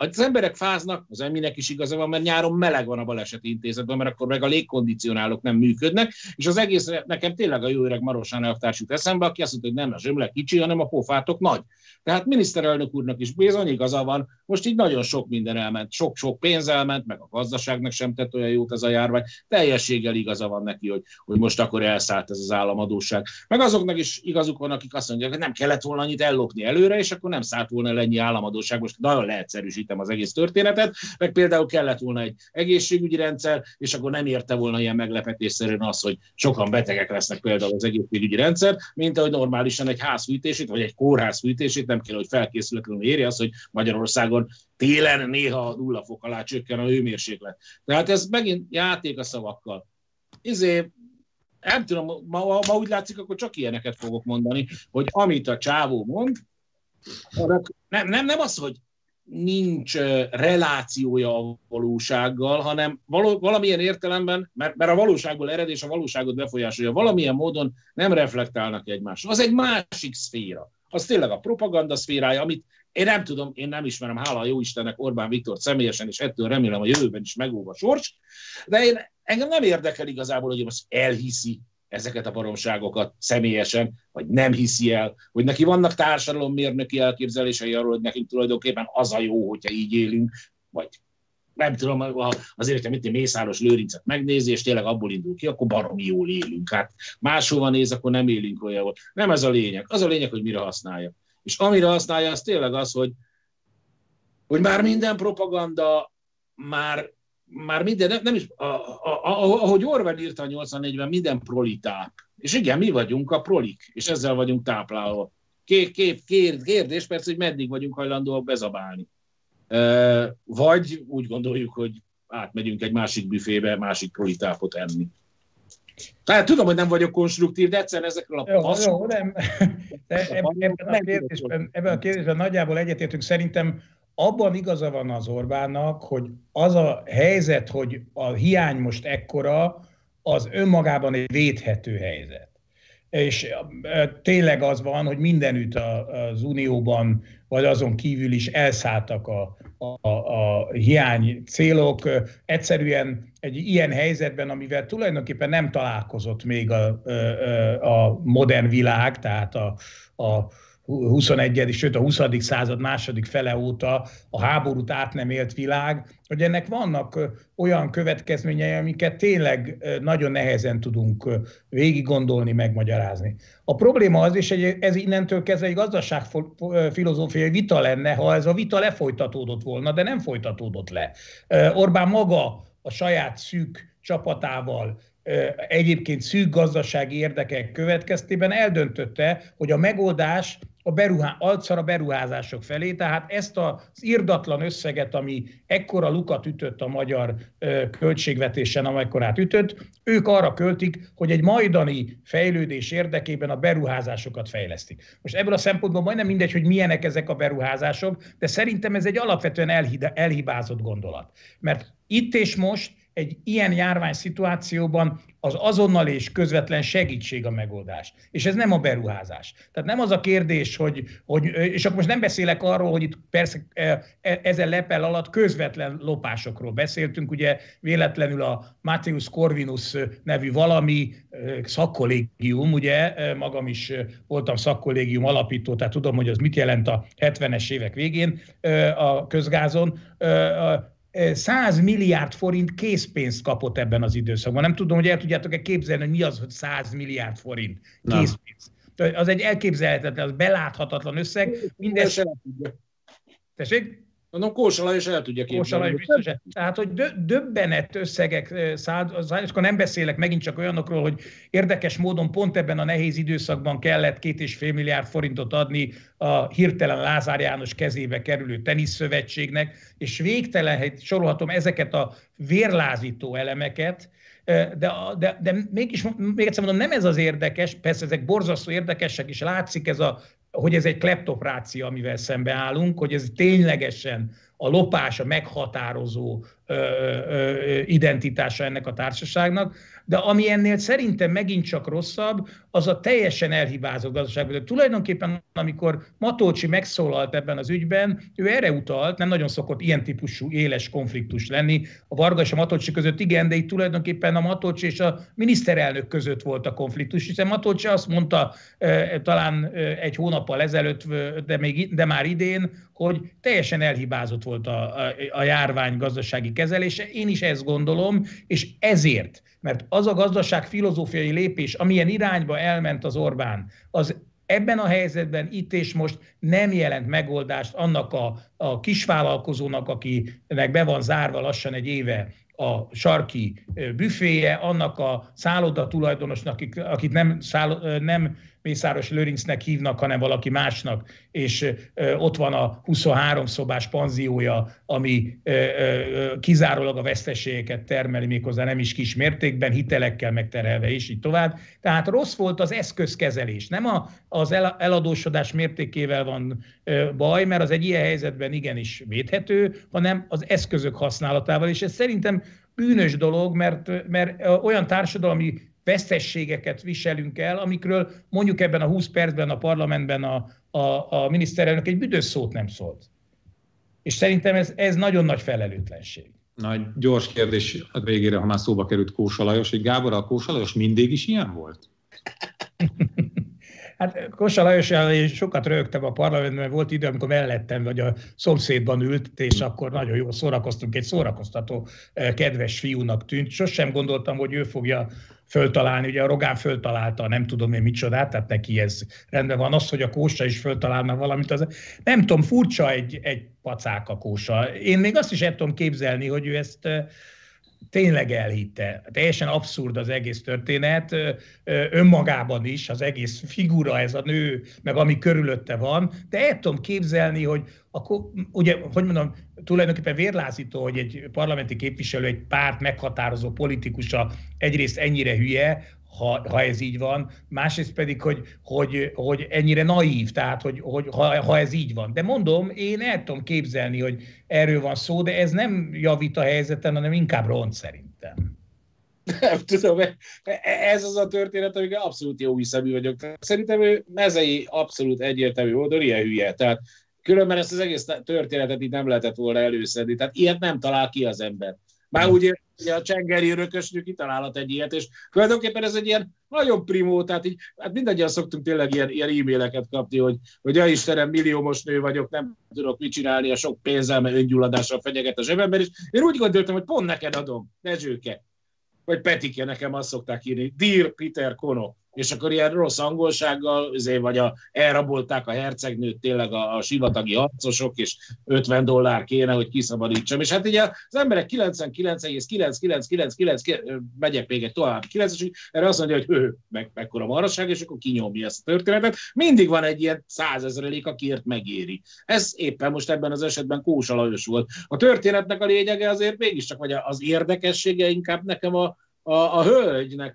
Az emberek fáznak, az Emminek is igaza van, mert nyáron meleg van a baleseti intézetben, mert akkor meg a légkondicionálók nem működnek, és az egész nekem tényleg a jó öreg Marosán elvtárs jut eszembe, aki azt mondta, hogy nem a zsömle kicsi, hanem a pofátok nagy. Tehát miniszterelnök úrnak is bizony igaza van, most így nagyon sok minden elment, sok-sok pénz elment, meg a gazdaságnak sem tett olyan jót ez a járvány, teljességgel igaza van neki, hogy most akkor elszállt ez az államadósság. Meg azoknak is igazuk van, akik azt mondják, hogy nem kellett volna annyit ellopni előre, és akkor nem szállt volna el ennyi államadósság, most nagyon leegyszerűsítem az egész történetet, meg például kellett volna egy egészségügyi rendszer, és akkor nem érte volna ilyen meglepetésszerűen az, hogy sokan betegek lesznek például az egészségügyi rendszer, mint ahogy normálisan egy házfűtését, vagy egy kórház fűtését nem kell, hogy felkészületlenül érje az, hogy Magyarországon télen néha 0 fok alá csökken a hőmérséklet. Tehát ez megint játék a szavakkal. Nem tudom, ma úgy látszik, akkor csak ilyeneket fogok mondani, hogy amit a csávó mond, nem az, hogy nincs relációja a valósággal, hanem valamilyen értelemben, mert a valóságból ered és a valóságot befolyásolja, valamilyen módon nem reflektálnak egymásra. Az egy másik szféra. Az tényleg a propaganda szférája, amit én nem tudom, én nem ismerem, hála a jó Istennek, Orbán Viktort személyesen, és ettől remélem a jövőben is megóv a sors, de engem nem érdekel igazából, hogy most elhiszi ezeket a baromságokat személyesen, vagy nem hiszi el, hogy neki vannak társadalommérnöki elképzelései arról, hogy nekünk tulajdonképpen az a jó, hogyha így élünk, vagy nem tudom, azért, hogy mit Mészáros Lőrincet megnézi, és tényleg abból indul ki, akkor baromi jól élünk. Hát máshova néz, akkor nem élünk olyan jól. Nem ez a lényeg. Az a lényeg, hogy mire használja. És amire használja, az tényleg az, hogy már minden propaganda, már minden, nem is, ahogy Orwell írta a 84-ben, minden prolitáp. És igen, mi vagyunk a prolik, és ezzel vagyunk táplálva. Kérdés persze, hogy meddig vagyunk hajlandóak bezabálni. Vagy úgy gondoljuk, hogy átmegyünk egy másik büfébe, másik prolitápot enni. Tehát tudom, hogy nem vagyok konstruktív, de egyszerűen ezekről a passzok. Ebben a kérdésben nagyjából egyetértünk. Szerintem abban igaza van az Orbánnak, hogy az a helyzet, hogy a hiány most ekkora, az önmagában egy védhető helyzet. És tényleg az van, hogy mindenütt az Unióban, vagy azon kívül is elszálltak a hiány célok. Egyszerűen egy ilyen helyzetben, amivel tulajdonképpen nem találkozott még a modern világ, tehát a 21. sőt a 20. század második fele óta a háborút át nem élt világ, hogy ennek vannak olyan következményei, amiket tényleg nagyon nehezen tudunk végig gondolni, megmagyarázni. A probléma az is, hogy ez innentől kezdve egy gazdaságfilozófiai vita lenne, ha ez a vita lefolytatódott volna, de nem folytatódott le. Orbán maga a saját szűk csapatával, egyébként szűk gazdasági érdekek következtében eldöntötte, hogy a megoldás a beruházások felé, tehát ezt az irdatlan összeget, ami ekkora lukat ütött a magyar költségvetésen, amekkorát ütött, ők arra költik, hogy egy majdani fejlődés érdekében a beruházásokat fejlesztik. Most ebből a szempontból majdnem mindegy, hogy milyenek ezek a beruházások, de szerintem ez egy alapvetően elhibázott gondolat. Mert itt és most egy ilyen járványszituációban az azonnal és közvetlen segítség a megoldás. És ez nem a beruházás. Tehát nem az a kérdés, hogy és akkor most nem beszélek arról, hogy itt persze ezen lepel alatt közvetlen lopásokról beszéltünk, ugye véletlenül a Mátyás Corvinus nevű valami szakkollégium, ugye magam is voltam szakkollégium alapító, tehát tudom, hogy az mit jelent a 70-es évek végén a közgázon, 100 milliárd forint készpénzt kapott ebben az időszakban. Nem tudom, hogy el tudjátok-e képzelni, hogy mi az, hogy 100 milliárd forint készpénz. Nem. Az egy elképzelhetetlen, az beláthatatlan összeg. Mindez... Tessék? Mondom, Kósa Lajos el tudja képzelni. Biztosan. Tehát, hogy döbbenett összegek, és akkor nem beszélek megint csak olyanokról, hogy érdekes módon pont ebben a nehéz időszakban kellett 2,5 milliárd forintot adni a hirtelen Lázár János kezébe kerülő teniszszövetségnek, és végtelen, sorolhatom ezeket a vérlázító elemeket, de mégis, még egyszer mondom, nem ez az érdekes, persze ezek borzasztó érdekesek, és látszik ez a, hogy ez egy kleptokrácia, amivel szembeállunk, hogy ez ténylegesen a lopás, a meghatározó identitása ennek a társaságnak, de ami ennél szerintem megint csak rosszabb, az a teljesen elhibázott gazdaságvezető. Tulajdonképpen amikor Matócsi megszólalt ebben az ügyben, ő erre utalt, nem nagyon szokott ilyen típusú éles konfliktus lenni, a Varga és a Matócsi között igen, de itt tulajdonképpen a Matócsi és a miniszterelnök között volt a konfliktus, hiszen Matócsi azt mondta talán egy hónappal ezelőtt, de már idén, hogy teljesen elhibázott volt a járvány gazdasági kezelése. Én is ezt gondolom, és ezért, mert az a gazdaság filozófiai lépés, amilyen irányba elment az Orbán, az ebben a helyzetben itt és most nem jelent megoldást annak a kisvállalkozónak, akinek be van zárva lassan egy éve a sarki büféje, annak a szállodatulajdonosnak, akit nem Mészáros Lőrincnek hívnak, hanem valaki másnak, és ott van a 23 szobás panziója, ami kizárólag a veszteségeket termeli, méghozzá nem is kis mértékben, hitelekkel megterhelve, és így tovább. Tehát rossz volt az eszközkezelés. Nem az eladósodás mértékével van baj, mert az egy ilyen helyzetben igenis védhető, hanem az eszközök használatával, és ez szerintem bűnös dolog, mert olyan társadalmi vesztességeket viselünk el, amikről mondjuk ebben a 20 percben a parlamentben a miniszterelnök egy büdös szót nem szólt. És szerintem ez nagyon nagy felelőtlenség. Na, egy gyors kérdés a végére, ha már szóba került Kósa Lajos, hogy Gábor, a Kósa Lajos mindig is ilyen volt? Hát Kósa Lajos, sokat röhögtem a parlamentben, mert volt idő, amikor mellettem vagy a szomszédban ült, és akkor nagyon jól szórakoztunk, egy szórakoztató kedves fiúnak tűnt. Sosem gondoltam, hogy ő fogja föltalálni, ugye a Rogán föltalálta, nem tudom én micsodát, tehát neki ez rendben van. Az, hogy a Kósa is föltalálna valamit, az, nem tudom, furcsa egy pacák a Kósa. Én még azt is el tudom képzelni, hogy ő ezt tényleg elhitte. Teljesen abszurd az egész történet, önmagában is, az egész figura, ez a nő, meg ami körülötte van, de el tudom képzelni, hogy akkor, ugye, hogy mondom, tulajdonképpen vérlázító, hogy egy parlamenti képviselő, egy párt meghatározó politikusa egyrészt ennyire hülye, ha ez így van, másrészt pedig, hogy ennyire naív, tehát, ha ez így van. De mondom, én el tudom képzelni, hogy erről van szó, de ez nem javít a helyzeten, hanem inkább ront szerintem. Nem tudom, ez az a történet, amikor abszolút jó hiszemű vagyok. Szerintem ő mezei abszolút egyértelmű oldal, ilyen hülye. Tehát különben ezt az egész történetet így nem lehetett volna előszedni. Tehát ilyet nem talál ki az ember. Már úgy értem, hogy a csengeri örökösnő kitalálhat egy ilyet, és tulajdonképpen ez egy ilyen nagyon primó, tehát így, hát mindannyian szoktunk tényleg ilyen e-maileket kapni, hogy ja Istenem, milliómos nő vagyok, nem tudok mit csinálni a sok pénzzel, mert öngyulladással fenyeget a zsebemben, és én úgy gondoltam, hogy pont neked adom, Dezsőke, vagy Petike, nekem azt szokták írni, Dear Peter Kono, és akkor ilyen rossz angolsággal, vagy elrabolták a hercegnőt tényleg a sivatagi harcosok, és $50 kéne, hogy kiszabadítsam. És hát ugye az emberek 99,9999, megyek még egy tovább 9-esig, erre azt mondja, hogy mekkora marasság, és akkor kinyomja ezt a történetet. Mindig van egy ilyen 100 000, akiért megéri. Ez éppen most ebben az esetben Kósa Lajos volt. A történetnek a lényege azért mégiscsak, vagy az érdekessége inkább nekem a hölgynek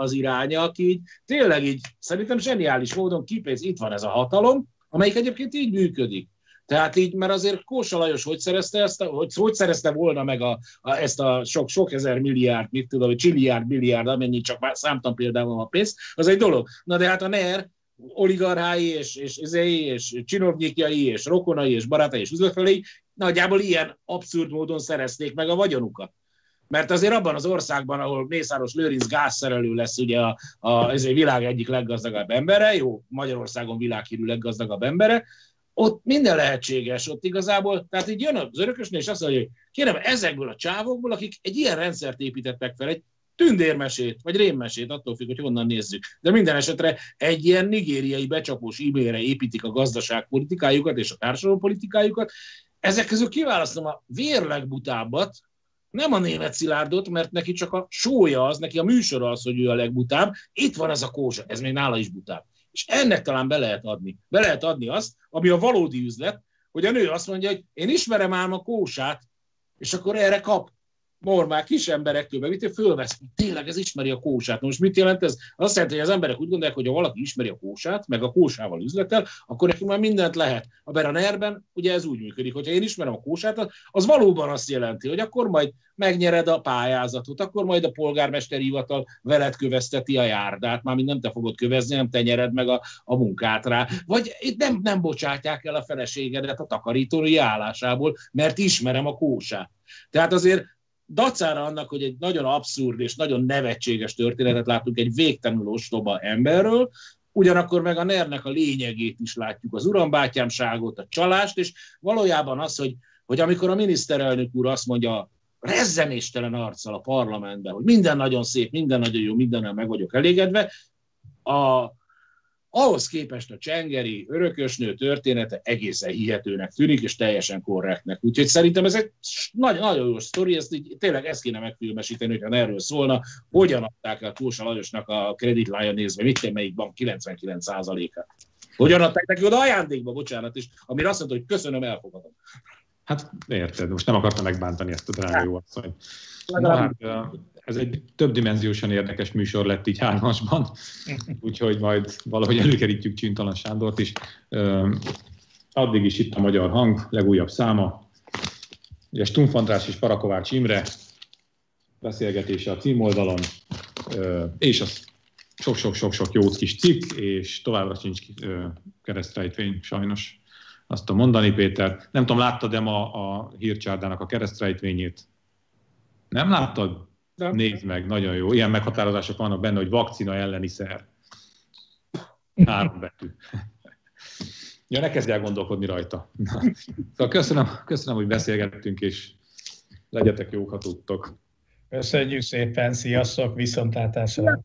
az iránya, aki így, tényleg így szerintem zseniális módon kipénz, itt van ez a hatalom, amelyik egyébként így működik. Tehát így, mert azért Kósa Lajos hogy szerezte ezt, hogy szerezte volna meg ezt a sok ezer milliárd, mit tudom, vagy csilliárd, milliárd, amennyi csak már számtam például a pénzt, az egy dolog. Na de hát a NER oligarchái, és csinovnyikjai, és rokonai, és barátai, és üzletfelei nagyjából ilyen abszurd módon szerezték meg a vagyonukat. Mert azért abban az országban, ahol Mészáros Lőrinc gázszerelő lesz ugye ez a világ egyik leggazdagabb embere, jó, Magyarországon világhírű leggazdagabb embere, ott minden lehetséges, ott igazából, tehát így jön az örökösnél, és azt mondja, hogy kérem, ezekből a csávokból, akik egy ilyen rendszert építettek fel, egy tündérmesét, vagy rémmesét, attól függ, hogy honnan nézzük. De minden esetre egy ilyen nigériai becsapós e-mailre építik a gazdaságpolitikájukat és a társadalompolitikájukat. Ezek közül kiválasztom a vérlegbutábbat, nem a német Szilárdot, mert neki csak a sója az, neki a műsora az, hogy ő a legbutább. Itt van ez a Kósa, ez még nála is butább. És ennek talán be lehet adni. Be lehet adni azt, ami a valódi üzlet, hogy a nő azt mondja, hogy én ismerem ám a Kósát, és akkor erre kap. Normál kis emberektől bevittél, fölvesz, tényleg ez ismeri a Kósát. Most mit jelent ez? Azt jelenti, hogy az emberek úgy gondolják, hogy ha valaki ismeri a Kósát, meg a Kósával üzletel, akkor neki már mindent lehet. Abban a NER-ben ugye ez úgy működik, hogyha én ismerem a Kósát, az valóban azt jelenti, hogy akkor majd megnyered a pályázatot, akkor majd a polgármesteri hivatal veled kövezteti a járdát, mármint nem te fogod kövezni, nem te nyered meg a munkát rá. Vagy itt nem bocsátják el a feleségedet a takarítói állásából, mert ismerem a Kósát. Tehát azért dacára annak, hogy egy nagyon abszurd és nagyon nevetséges történetet látunk egy végtelenül ostoba emberről, ugyanakkor meg a NER-nek a lényegét is látjuk, az urambátyámságot, a csalást, és valójában az, hogy amikor a miniszterelnök úr azt mondja rezzenéstelen arccal a parlamentben, hogy minden nagyon szép, minden nagyon jó, mindennel meg vagyok elégedve, ahhoz képest a csengeri örökösnő története egészen hihetőnek tűnik, és teljesen korrektnek. Úgyhogy szerintem ez egy nagyon jó sztori, ezt így, tényleg ezt kéne megfilmesíteni, hogyha erről szólna, hogyan adták el Kósa Lajosnak a kreditlája nézve, melyik bank 99%-át. Hogyan adták neki oda ajándékba, bocsánat, és amire azt mondta, hogy köszönöm, elfogadom. Hát érted, most nem akartam megbántani ezt a drága jó asszonyt. Ez egy többdimenziósan érdekes műsor lett így hármasban, úgyhogy majd valahogy előkerítjük Csintalan Sándort is. Addig is itt a Magyar Hang legújabb száma. Ugye Stumpf András és Parakovács Imre beszélgetése a címoldalon, és az sok-sok-sok jó kis cikk, és továbbra sincs keresztrejtvény sajnos. Azt tudom mondani, Péter. Nem tudom, láttad-e ma a Hírcsárdának a keresztrejtvényét? Nem láttad? De. Nézd meg, nagyon jó. Ilyen meghatározások vannak benne, hogy vakcina elleni szer. 3 betű. Ja, ne kezdj el gondolkodni rajta. Na. Szóval köszönöm, hogy beszélgettünk, és legyetek jók, ha tudtok. Köszönjük szépen, sziasztok, viszontlátásra.